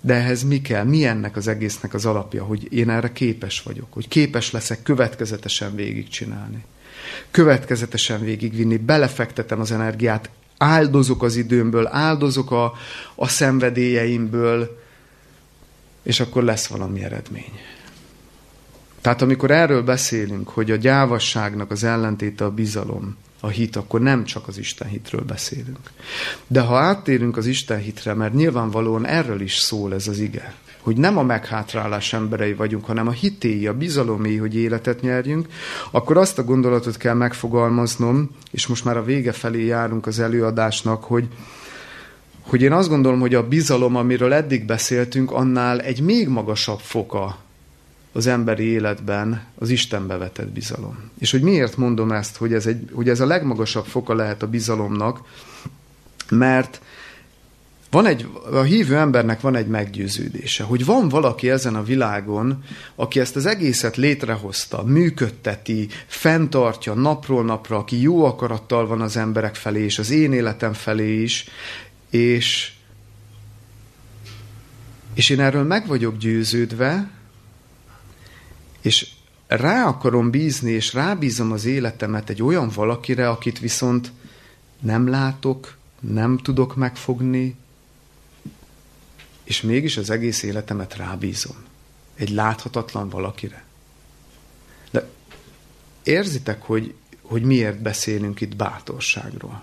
De ehhez mi kell? Mi ennek az egésznek az alapja, hogy én erre képes vagyok, hogy képes leszek következetesen végigcsinálni, következetesen végigvinni, belefektetem az energiát, áldozok az időmből, áldozok a szenvedélyeimből, és akkor lesz valami eredmény. Tehát amikor erről beszélünk, hogy a gyávasságnak az ellentéte a bizalom, a hit, akkor nem csak az Isten hitről beszélünk. De ha áttérünk az Isten hitre, mert nyilvánvalóan erről is szól ez az ige, hogy nem a meghátrálás emberei vagyunk, hanem a hitéi, a bizalomé, hogy életet nyerjünk, akkor azt a gondolatot kell megfogalmaznom, és most már a vége felé járunk az előadásnak, hogy én azt gondolom, hogy a bizalom, amiről eddig beszéltünk, annál egy még magasabb foka az emberi életben az Istenbe vetett bizalom. És hogy miért mondom ezt, hogy ez a legmagasabb foka lehet a bizalomnak, mert a hívő embernek van egy meggyőződése, hogy van valaki ezen a világon, aki ezt az egészet létrehozta, működteti, fenntartja napról napra, aki jó akarattal van az emberek felé, és az én életem felé is, és én erről meg vagyok győződve, és rá akarom bízni, és rábízom az életemet egy olyan valakire, akit viszont nem látok, nem tudok megfogni, és mégis az egész életemet rábízom. Egy láthatatlan valakire. De érzitek, hogy miért beszélünk itt bátorságról?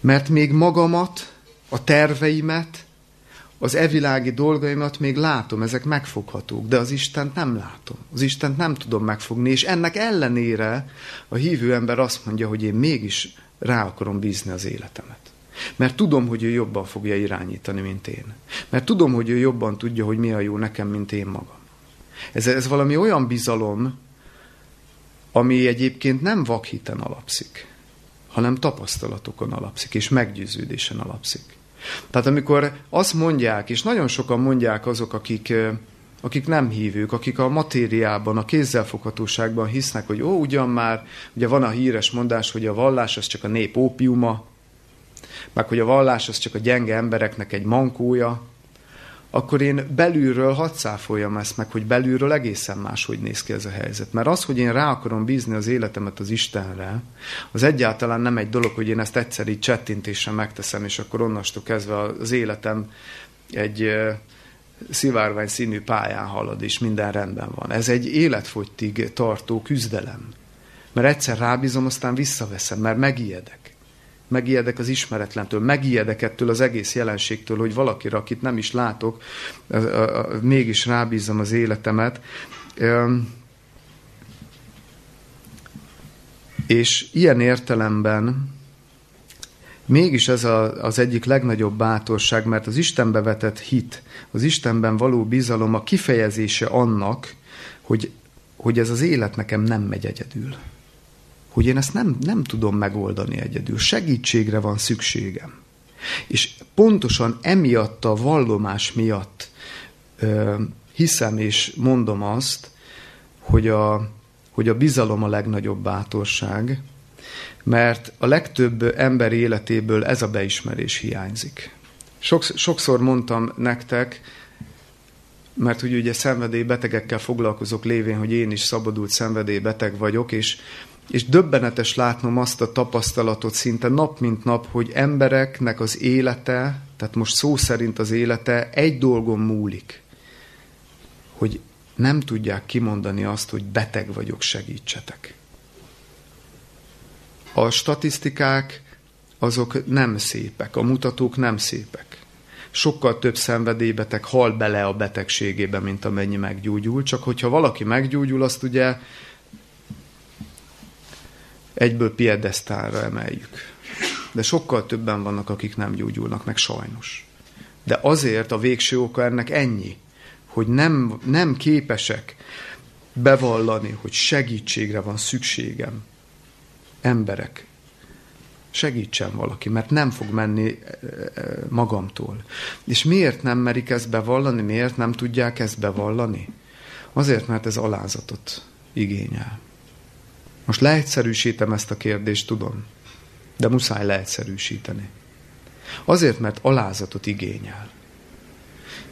Mert még magamat, a terveimet, az evilági dolgaimat még látom, ezek megfoghatók, de az Istent nem látom. Az Istent nem tudom megfogni, és ennek ellenére a hívő ember azt mondja, hogy én mégis rá akarom bízni az életemet. Mert tudom, hogy ő jobban fogja irányítani, mint én. Mert tudom, hogy ő jobban tudja, hogy mi a jó nekem, mint én magam. Ez valami olyan bizalom, ami egyébként nem vakhiten alapszik, hanem tapasztalatokon alapszik, és meggyőződésen alapszik. Tehát amikor azt mondják, és nagyon sokan mondják azok, akik nem hívők, akik a matériában, a kézzelfoghatóságban hisznek, hogy ugyan már, ugye van a híres mondás, hogy a vallás az csak a nép ópiuma, meg hogy a vallás az csak a gyenge embereknek egy mankója, akkor én belülről hadd cáfoljam ezt meg, hogy belülről egészen máshogy néz ki ez a helyzet. Mert az, hogy én rá akarom bízni az életemet az Istenre, az egyáltalán nem egy dolog, hogy én ezt egyszer így csettintésre megteszem, és akkor onnastól kezdve az életem egy szivárvány színű pályán halad, és minden rendben van. Ez egy életfogytig tartó küzdelem. Mert egyszer rábízom, aztán visszaveszem, mert megijedek. Megijedek az ismeretlentől, megijedek ettől az egész jelenségtől, hogy valakire, akit nem is látok, mégis rábízom az életemet. És ilyen értelemben mégis ez az egyik legnagyobb bátorság, mert az Istenbe vetett hit, az Istenben való bizalom a kifejezése annak, hogy ez az élet nekem nem megy egyedül. Hogy én ezt nem tudom megoldani egyedül. Segítségre van szükségem. És pontosan emiatt a vallomás miatt hiszem és mondom azt, hogy a bizalom a legnagyobb bátorság, mert a legtöbb ember életéből ez a beismerés hiányzik. Sokszor mondtam nektek, mert hogy ugye szenvedélybetegekkel foglalkozok lévén, hogy én is szabadult szenvedélybeteg vagyok, és döbbenetes látnom azt a tapasztalatot szinte nap mint nap, hogy embereknek az élete, tehát most szó szerint az élete egy dolgon múlik, hogy nem tudják kimondani azt, hogy beteg vagyok, segítsetek. A statisztikák azok nem szépek, a mutatók nem szépek. Sokkal több szenvedélybeteg hal bele a betegségébe, mint amennyi meggyógyul, csak hogyha valaki meggyógyul, azt ugye egyből piedesztálra emeljük. De sokkal többen vannak, akik nem gyógyulnak meg, sajnos. De azért a végső oka ennek ennyi, hogy nem képesek bevallani, hogy segítségre van szükségem. Emberek, segítsen valaki, mert nem fog menni magamtól. És miért nem merik ezt bevallani? Miért nem tudják ezt bevallani? Azért, mert ez alázatot igényel. Most leegyszerűsítem ezt a kérdést, tudom, de muszáj leegyszerűsíteni. Azért, mert alázatot igényel.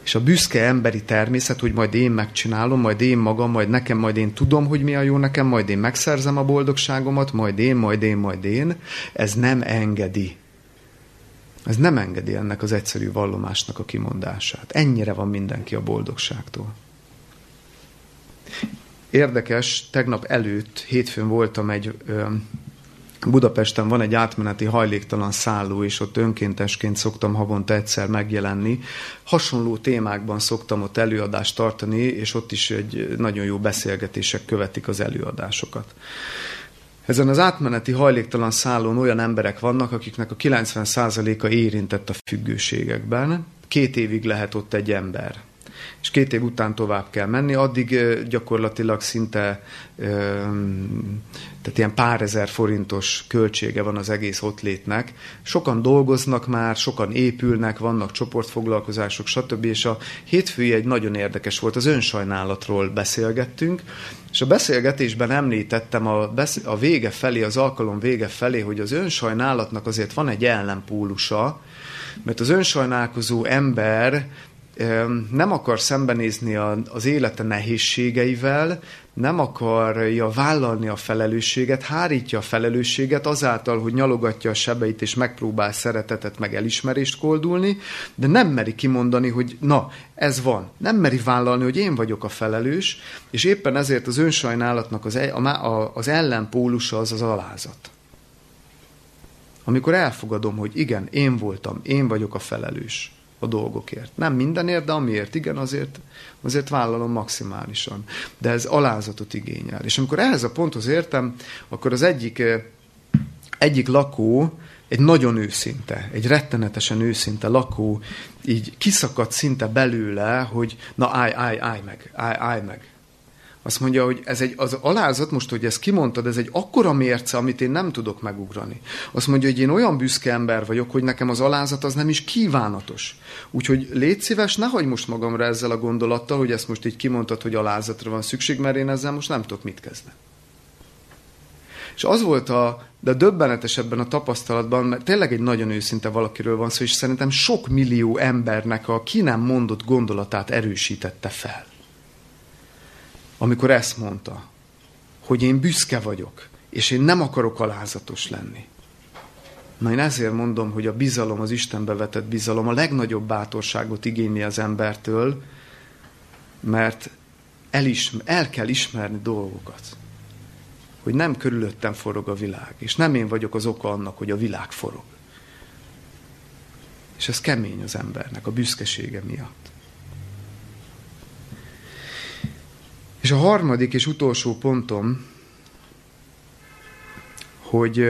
És a büszke emberi természet, hogy majd én megcsinálom, majd én magam, majd nekem, majd én tudom, hogy mi a jó nekem, majd én megszerzem a boldogságomat, majd én, ez nem engedi. Ez nem engedi ennek az egyszerű vallomásnak a kimondását. Ennyire van mindenki a boldogságtól. Érdekes, tegnap előtt, hétfőn voltam Budapesten van egy átmeneti hajléktalan szálló, és ott önkéntesként szoktam havonta egyszer megjelenni. Hasonló témákban szoktam ott előadást tartani, és ott is nagyon jó beszélgetések követik az előadásokat. Ezen az átmeneti hajléktalan szállón olyan emberek vannak, akiknek a 90%-a érintett a függőségekben. 2 évig lehet ott egy ember. és 2 év után tovább kell menni, addig gyakorlatilag szinte tehát ilyen pár ezer forintos költsége van az egész ottlétnek. Sokan dolgoznak már, sokan épülnek, vannak csoportfoglalkozások, stb. És a hétfői egy nagyon érdekes volt, az önsajnálatról beszélgettünk, és a beszélgetésben említettem a vége felé, az alkalom vége felé, hogy az önsajnálatnak azért van egy ellenpólusa, mert az önsajnálkozó ember nem akar szembenézni az élete nehézségeivel, nem akarja vállalni a felelősséget, hárítja a felelősséget azáltal, hogy nyalogatja a sebeit és megpróbál szeretetet meg elismerést koldulni, de nem meri kimondani, hogy na, ez van. Nem meri vállalni, hogy én vagyok a felelős, és éppen ezért az önsajnálatnak az ellenpólusa az az alázat. Amikor elfogadom, hogy igen, én voltam, én vagyok a felelős a dolgokért. Nem mindenért, de amiért igen, azért vállalom maximálisan. De ez alázatot igényel. És amikor ehhez a ponthoz értem, akkor az egyik lakó, egy nagyon őszinte, egy rettenetesen őszinte lakó, így kiszakadt szinte belőle, hogy na állj meg. Azt mondja, hogy ez az alázat, most, hogy ezt kimondtad, ez egy akkora mérce, amit én nem tudok megugrani. Azt mondja, hogy én olyan büszke ember vagyok, hogy nekem az alázat az nem is kívánatos. Úgyhogy légy szíves, ne hagyd most magamra ezzel a gondolattal, hogy ezt most így kimondtad, hogy alázatra van szükség, mert én ezzel most nem tudok mit kezdeni. És az volt de döbbenetesebben a tapasztalatban, mert tényleg egy nagyon őszinte valakiről van szó, és szerintem sok millió embernek a ki nem mondott gondolatát erősítette fel. Amikor ezt mondta, hogy én büszke vagyok, és én nem akarok alázatos lenni. Na én ezért mondom, hogy a bizalom, az Istenbe vetett bizalom a legnagyobb bátorságot igényli az embertől, mert el kell ismerni dolgokat, hogy nem körülöttem forog a világ, és nem én vagyok az oka annak, hogy a világ forog. És ez kemény az embernek, a büszkesége miatt. És a harmadik és utolsó pontom, hogy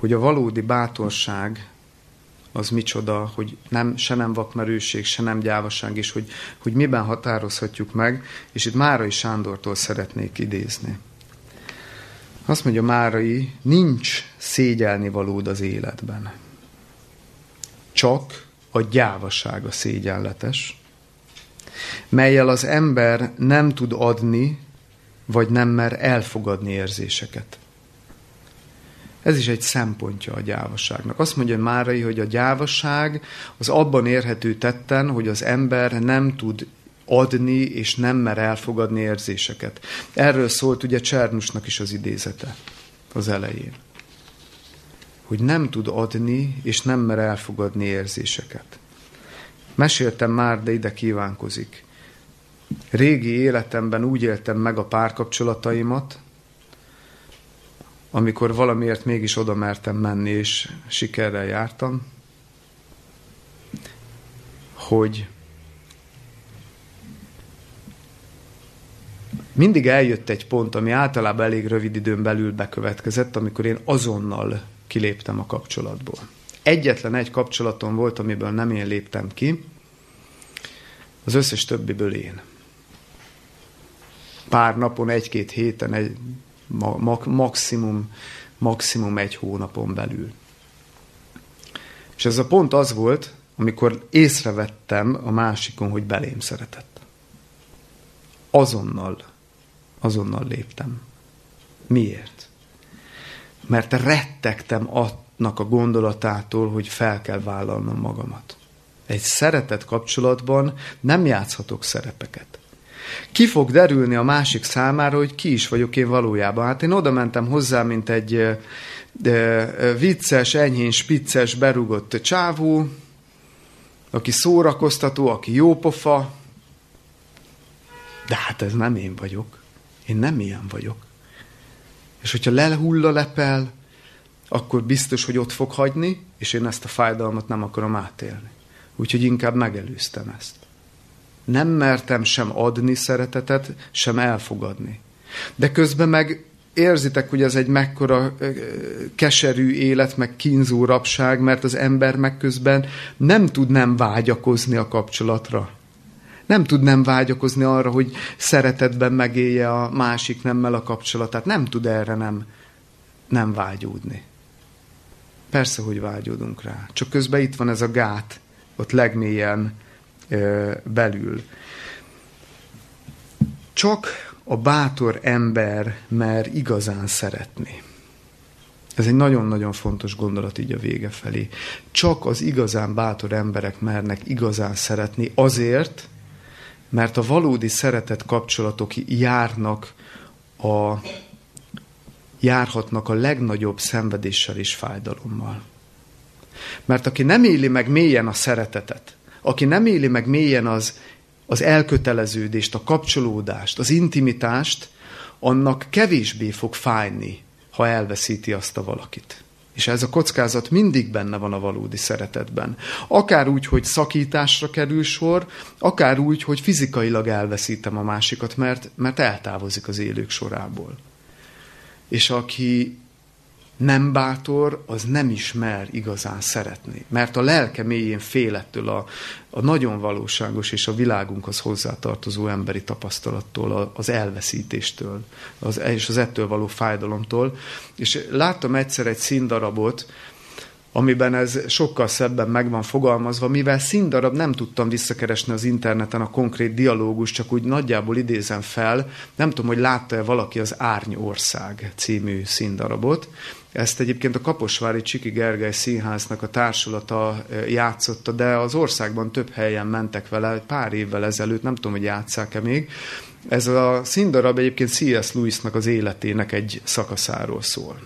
a valódi bátorság az micsoda, hogy se nem vakmerőség, se nem gyávaság, és hogy miben határozhatjuk meg, és itt Márai Sándortól szeretnék idézni. Azt mondja Márai, nincs szégyelnivalód az életben. Csak a gyávaság a szégyenletes, mellyel az ember nem tud adni, vagy nem mer elfogadni érzéseket. Ez is egy szempontja a gyávaságnak. Azt mondja Márai, hogy a gyávaság az abban érhető tetten, hogy az ember nem tud adni, és nem mer elfogadni érzéseket. Erről szólt ugye Csernusnak is az idézete az elején. Hogy nem tud adni, és nem mer elfogadni érzéseket. Meséltem már, de ide kívánkozik. Régi életemben úgy éltem meg a párkapcsolataimat, amikor valamiért mégis oda mertem menni, és sikerrel jártam, hogy mindig eljött egy pont, ami általában elég rövid időn belül bekövetkezett, amikor én azonnal kiléptem a kapcsolatból. Egyetlen egy kapcsolatom volt, amiből nem én léptem ki, az összes többiből én. Pár napon, 1-2 héten, maximum 1 hónapon belül. És ez a pont az volt, amikor észrevettem a másikon, hogy belém szeretett. Azonnal léptem. Miért? Mert rettegtem attól a gondolatától, hogy fel kell vállalnom magamat. Egy szeretett kapcsolatban nem játszhatok szerepeket. Ki fog derülni a másik számára, hogy ki is vagyok én valójában? Hát én oda mentem hozzá, mint egy vicces, enyhén spicces, berúgott csávó, aki szórakoztató, aki jópofa. De hát ez nem én vagyok. Én nem ilyen vagyok. És hogyha lehull a lepel, akkor biztos, hogy ott fog hagyni, és én ezt a fájdalmat nem akarom átélni. Úgyhogy inkább megelőztem ezt. Nem mertem sem adni szeretetet, sem elfogadni. De közben meg érzitek, hogy ez egy mekkora keserű élet, meg kínzó rabság, mert az ember meg közben nem tud nem vágyakozni a kapcsolatra. Nem tud nem vágyakozni arra, hogy szeretetben megélje a másik nemmel a kapcsolatát. Nem tud erre nem vágyódni. Persze, hogy vágyódunk rá. Csak közben itt van ez a gát, ott legmélyen belül. Csak a bátor ember mer igazán szeretni. Ez egy nagyon-nagyon fontos gondolat így a vége felé. Csak az igazán bátor emberek mernek igazán szeretni azért, mert a valódi szeretet kapcsolatok járhatnak a legnagyobb szenvedéssel és fájdalommal. Mert aki nem éli meg mélyen a szeretetet, aki nem éli meg mélyen az elköteleződést, a kapcsolódást, az intimitást, annak kevésbé fog fájni, ha elveszíti azt a valakit. És ez a kockázat mindig benne van a valódi szeretetben. Akár úgy, hogy szakításra kerül sor, akár úgy, hogy fizikailag elveszítem a másikat, mert eltávozik az élők sorából. És aki nem bátor, az nem ismer igazán szeretni. Mert a lelke mélyén fél ettől a nagyon valóságos és a világunkhoz hozzátartozó emberi tapasztalattól, az elveszítéstől, és az ettől való fájdalomtól. És láttam egyszer egy színdarabot, amiben ez sokkal szebben meg van fogalmazva, mivel színdarab, nem tudtam visszakeresni az interneten a konkrét dialógus, csak úgy nagyjából idézem fel, nem tudom, hogy látta-e valaki az Árnyország című színdarabot. Ezt egyébként a Kaposvári Csiky Gergely Színháznak a társulata játszotta, de az országban több helyen mentek vele, pár évvel ezelőtt, nem tudom, hogy játsszák-e még. Ez a színdarab egyébként C.S. Lewisnak az életének egy szakaszáról szól.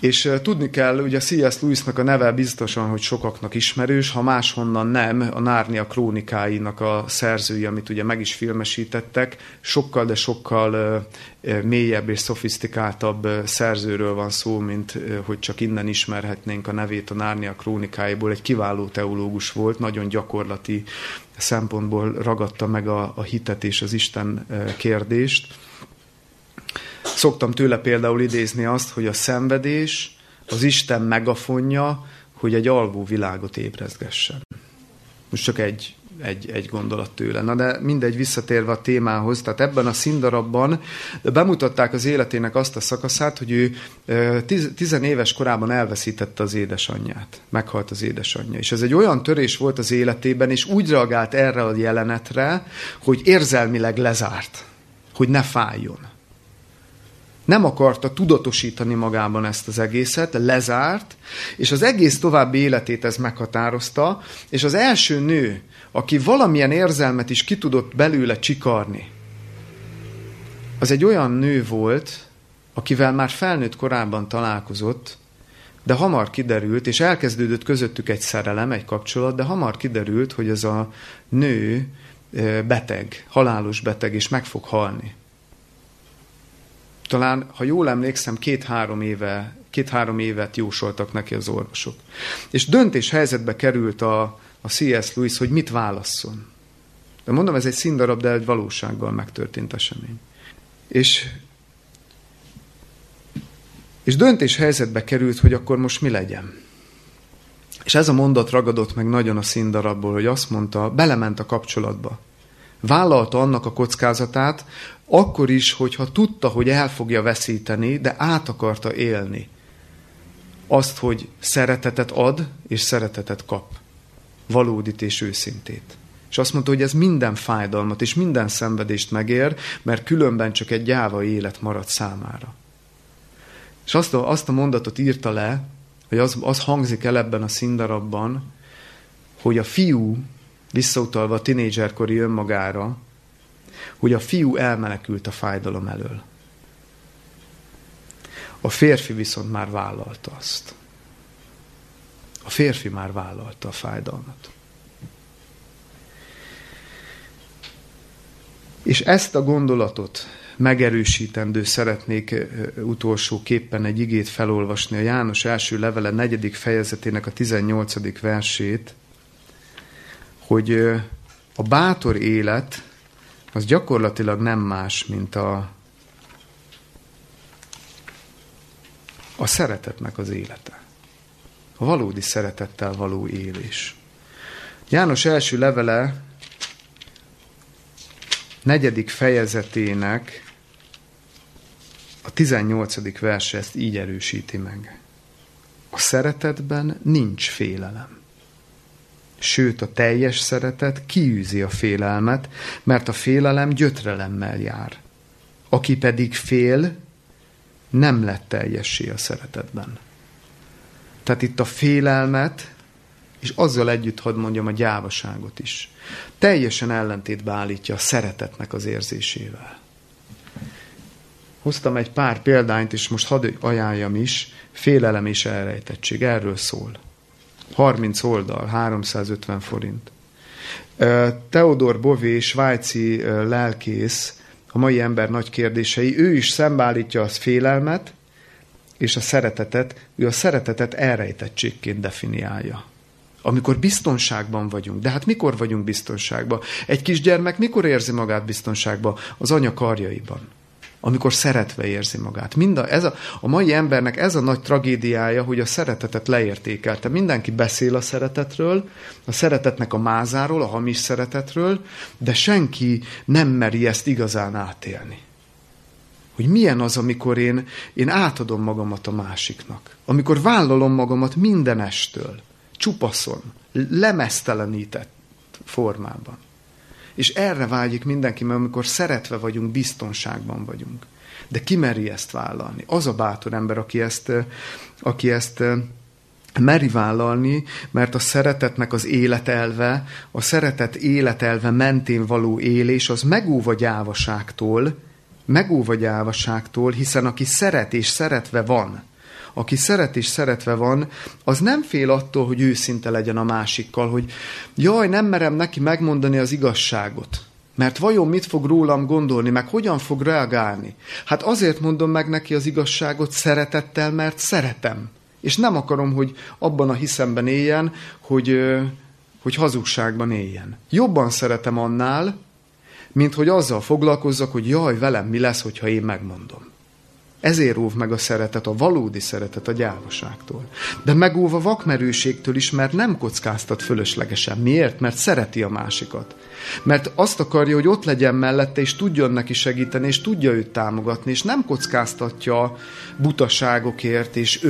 És tudni kell, ugye C.S. Lewisnak a neve biztosan, hogy sokaknak ismerős, ha máshonnan nem, a Nárnia krónikáinak a szerzője, amit ugye meg is filmesítettek, sokkal, de sokkal mélyebb és szofisztikáltabb szerzőről van szó, mint hogy csak innen ismerhetnénk a nevét a Nárnia krónikáiból. Egy kiváló teológus volt, nagyon gyakorlati szempontból ragadta meg a hitet és az Isten kérdést. Szoktam tőle például idézni azt, hogy a szenvedés az Isten megafonja, hogy egy alvó világot ébrezgessen. Most csak egy gondolat tőle. Na de mindegy, visszatérve a témához, tehát ebben a színdarabban bemutatták az életének azt a szakaszát, hogy ő 10 éves korában elveszítette az édesanyját. Meghalt az édesanyja. És ez egy olyan törés volt az életében, és úgy reagált erre a jelenetre, hogy érzelmileg lezárt, hogy ne fájjon. Nem akarta tudatosítani magában ezt az egészet, lezárt, és az egész további életét ez meghatározta, és az első nő, aki valamilyen érzelmet is ki tudott belőle csikarni, az egy olyan nő volt, akivel már felnőtt korában találkozott, de hamar kiderült, és elkezdődött közöttük egy szerelem, egy kapcsolat, de hamar kiderült, hogy ez a nő beteg, halálos beteg, és meg fog halni. Talán, ha jól emlékszem, 2-3 évet jósoltak neki az orvosok. És döntéshelyzetbe került a C.S. Lewis, hogy mit válasszon. De mondom, ez egy színdarab, de egy valósággal megtörtént esemény. És döntéshelyzetbe került, hogy akkor most mi legyen. És ez a mondat ragadott meg nagyon a színdarabból, hogy azt mondta, belement a kapcsolatba. Vállalta annak a kockázatát, akkor is, hogyha tudta, hogy el fogja veszíteni, de át akarta élni azt, hogy szeretetet ad, és szeretetet kap. Valódit és őszintét. És azt mondta, hogy ez minden fájdalmat és minden szenvedést megér, mert különben csak egy gyáva élet marad számára. És azt a mondatot írta le, hogy az hangzik el ebben a színdarabban, hogy a fiú, visszautalva a tinédzserkori önmagára, hogy a fiú elmenekült a fájdalom elől. A férfi viszont már vállalta azt. A férfi már vállalta a fájdalmat. És ezt a gondolatot megerősítendő szeretnék utolsóképpen egy igét felolvasni, a János első levele 4. fejezetének a 18. versét, hogy a bátor élet az gyakorlatilag nem más, mint a a szeretetnek az élete. A valódi szeretettel való élés. János első levele 4. fejezetének a 18. verse ezt így erősíti meg. A szeretetben nincs félelem. Sőt, a teljes szeretet kiűzi a félelmet, mert a félelem gyötrelemmel jár. Aki pedig fél, nem lett teljessé a szeretetben. Tehát itt a félelmet, és azzal együtt, hadd mondjam, a gyávaságot is. Teljesen ellentétbe állítja a szeretetnek az érzésével. Hoztam egy pár példányt, és most hadd ajánljam is, félelem és elrejtettség, erről szól. 30 oldal, 350 forint. Teodor Bové, svájci lelkész, a mai ember nagy kérdései, ő is szembeállítja az félelmet és a szeretetet, ő a szeretetet elrejtettségként definiálja. Amikor biztonságban vagyunk. De hát mikor vagyunk biztonságban? Egy kisgyermek mikor érzi magát biztonságban? Az anya karjaiban. Amikor szeretve érzi magát. A mai embernek ez a nagy tragédiája, hogy a szeretetet leértékelte. Mindenki beszél a szeretetről, a szeretetnek a mázáról, a hamis szeretetről, de senki nem meri ezt igazán átélni. Hogy milyen az, amikor én átadom magamat a másiknak. Amikor vállalom magamat mindenestől. Csupaszon, lemeztelenített formában. És erre vágyik mindenki, mert amikor szeretve vagyunk, biztonságban vagyunk. De ki meri ezt vállalni? Az a bátor ember, aki ezt meri vállalni, mert a szeretetnek az életelve, a szeretet életelve mentén való élés, az megóv a gyávaságtól, hiszen aki szeret és szeretve van, az nem fél attól, hogy őszinte legyen a másikkal, hogy jaj, nem merem neki megmondani az igazságot, mert vajon mit fog rólam gondolni, meg hogyan fog reagálni. Hát azért mondom meg neki az igazságot szeretettel, mert szeretem. És nem akarom, hogy abban a hiszemben éljen, hogy hazugságban éljen. Jobban szeretem annál, mint hogy azzal foglalkozzak, hogy jaj, velem mi lesz, hogyha én megmondom. Ezért óv meg a szeretet, a valódi szeretet a gyávaságtól. De megóv a vakmerőségtől is, mert nem kockáztat fölöslegesen. Miért? Mert szereti a másikat. Mert azt akarja, hogy ott legyen mellette, és tudjon neki segíteni, és tudja őt támogatni, és nem kockáztatja butaságokért, és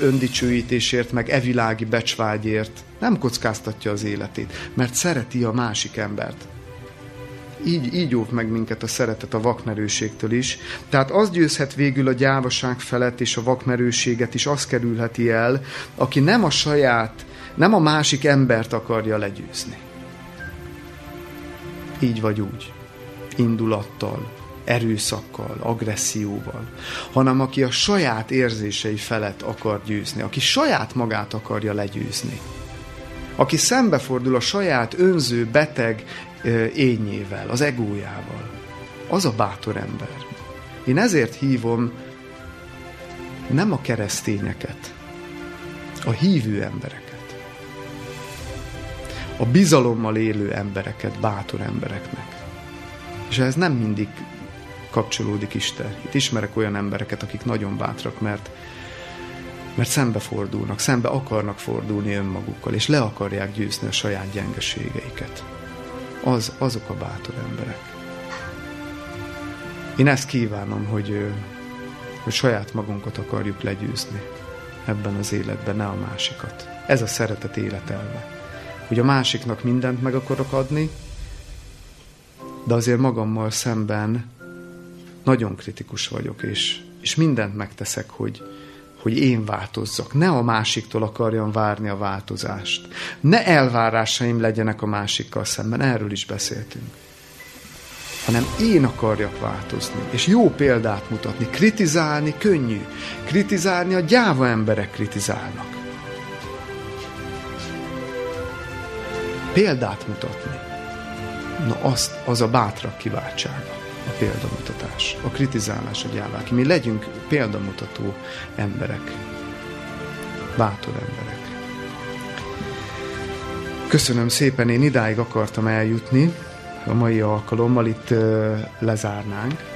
öndicsőítésért, meg evilági becsvágyért. Nem kockáztatja az életét, mert szereti a másik embert. Így óv meg minket a szeretet a vakmerőségtől is. Tehát az győzhet végül a gyávaság felett, és a vakmerőséget is az kerülheti el, aki nem a másik embert akarja legyőzni. Így vagy úgy. Indulattal, erőszakkal, agresszióval. Hanem aki a saját érzései felett akar győzni. Aki saját magát akarja legyőzni. Aki szembefordul a saját önző, beteg énnyével, az egójával. Az a bátor ember. Én ezért hívom nem a keresztényeket, a hívő embereket, a bizalommal élő embereket, bátor embereknek. És ez nem mindig kapcsolódik Isten. Itt ismerek olyan embereket, akik nagyon bátrak, mert szembe akarnak fordulni önmagukkal, és le akarják győzni a saját gyengeségeiket. Azok a bátor emberek. Én ezt kívánom, hogy saját magunkat akarjuk legyőzni ebben az életben, ne a másikat. Ez a szeretet életelve. Hogy a másiknak mindent meg akarok adni, de azért magammal szemben nagyon kritikus vagyok, és mindent megteszek, hogy én változzak. Ne a másiktól akarjam várni a változást. Ne elvárásaim legyenek a másikkal szemben, erről is beszéltünk. Hanem én akarjak változni, és jó példát mutatni. Kritizálni könnyű. Kritizálni a gyáva emberek kritizálnak. Példát mutatni. Na az a bátrak kiváltsága. A példamutatás, a kritizálás a gyávák. Mi legyünk példamutató emberek, bátor emberek. Köszönöm szépen, én idáig akartam eljutni a mai alkalommal, itt lezárnánk.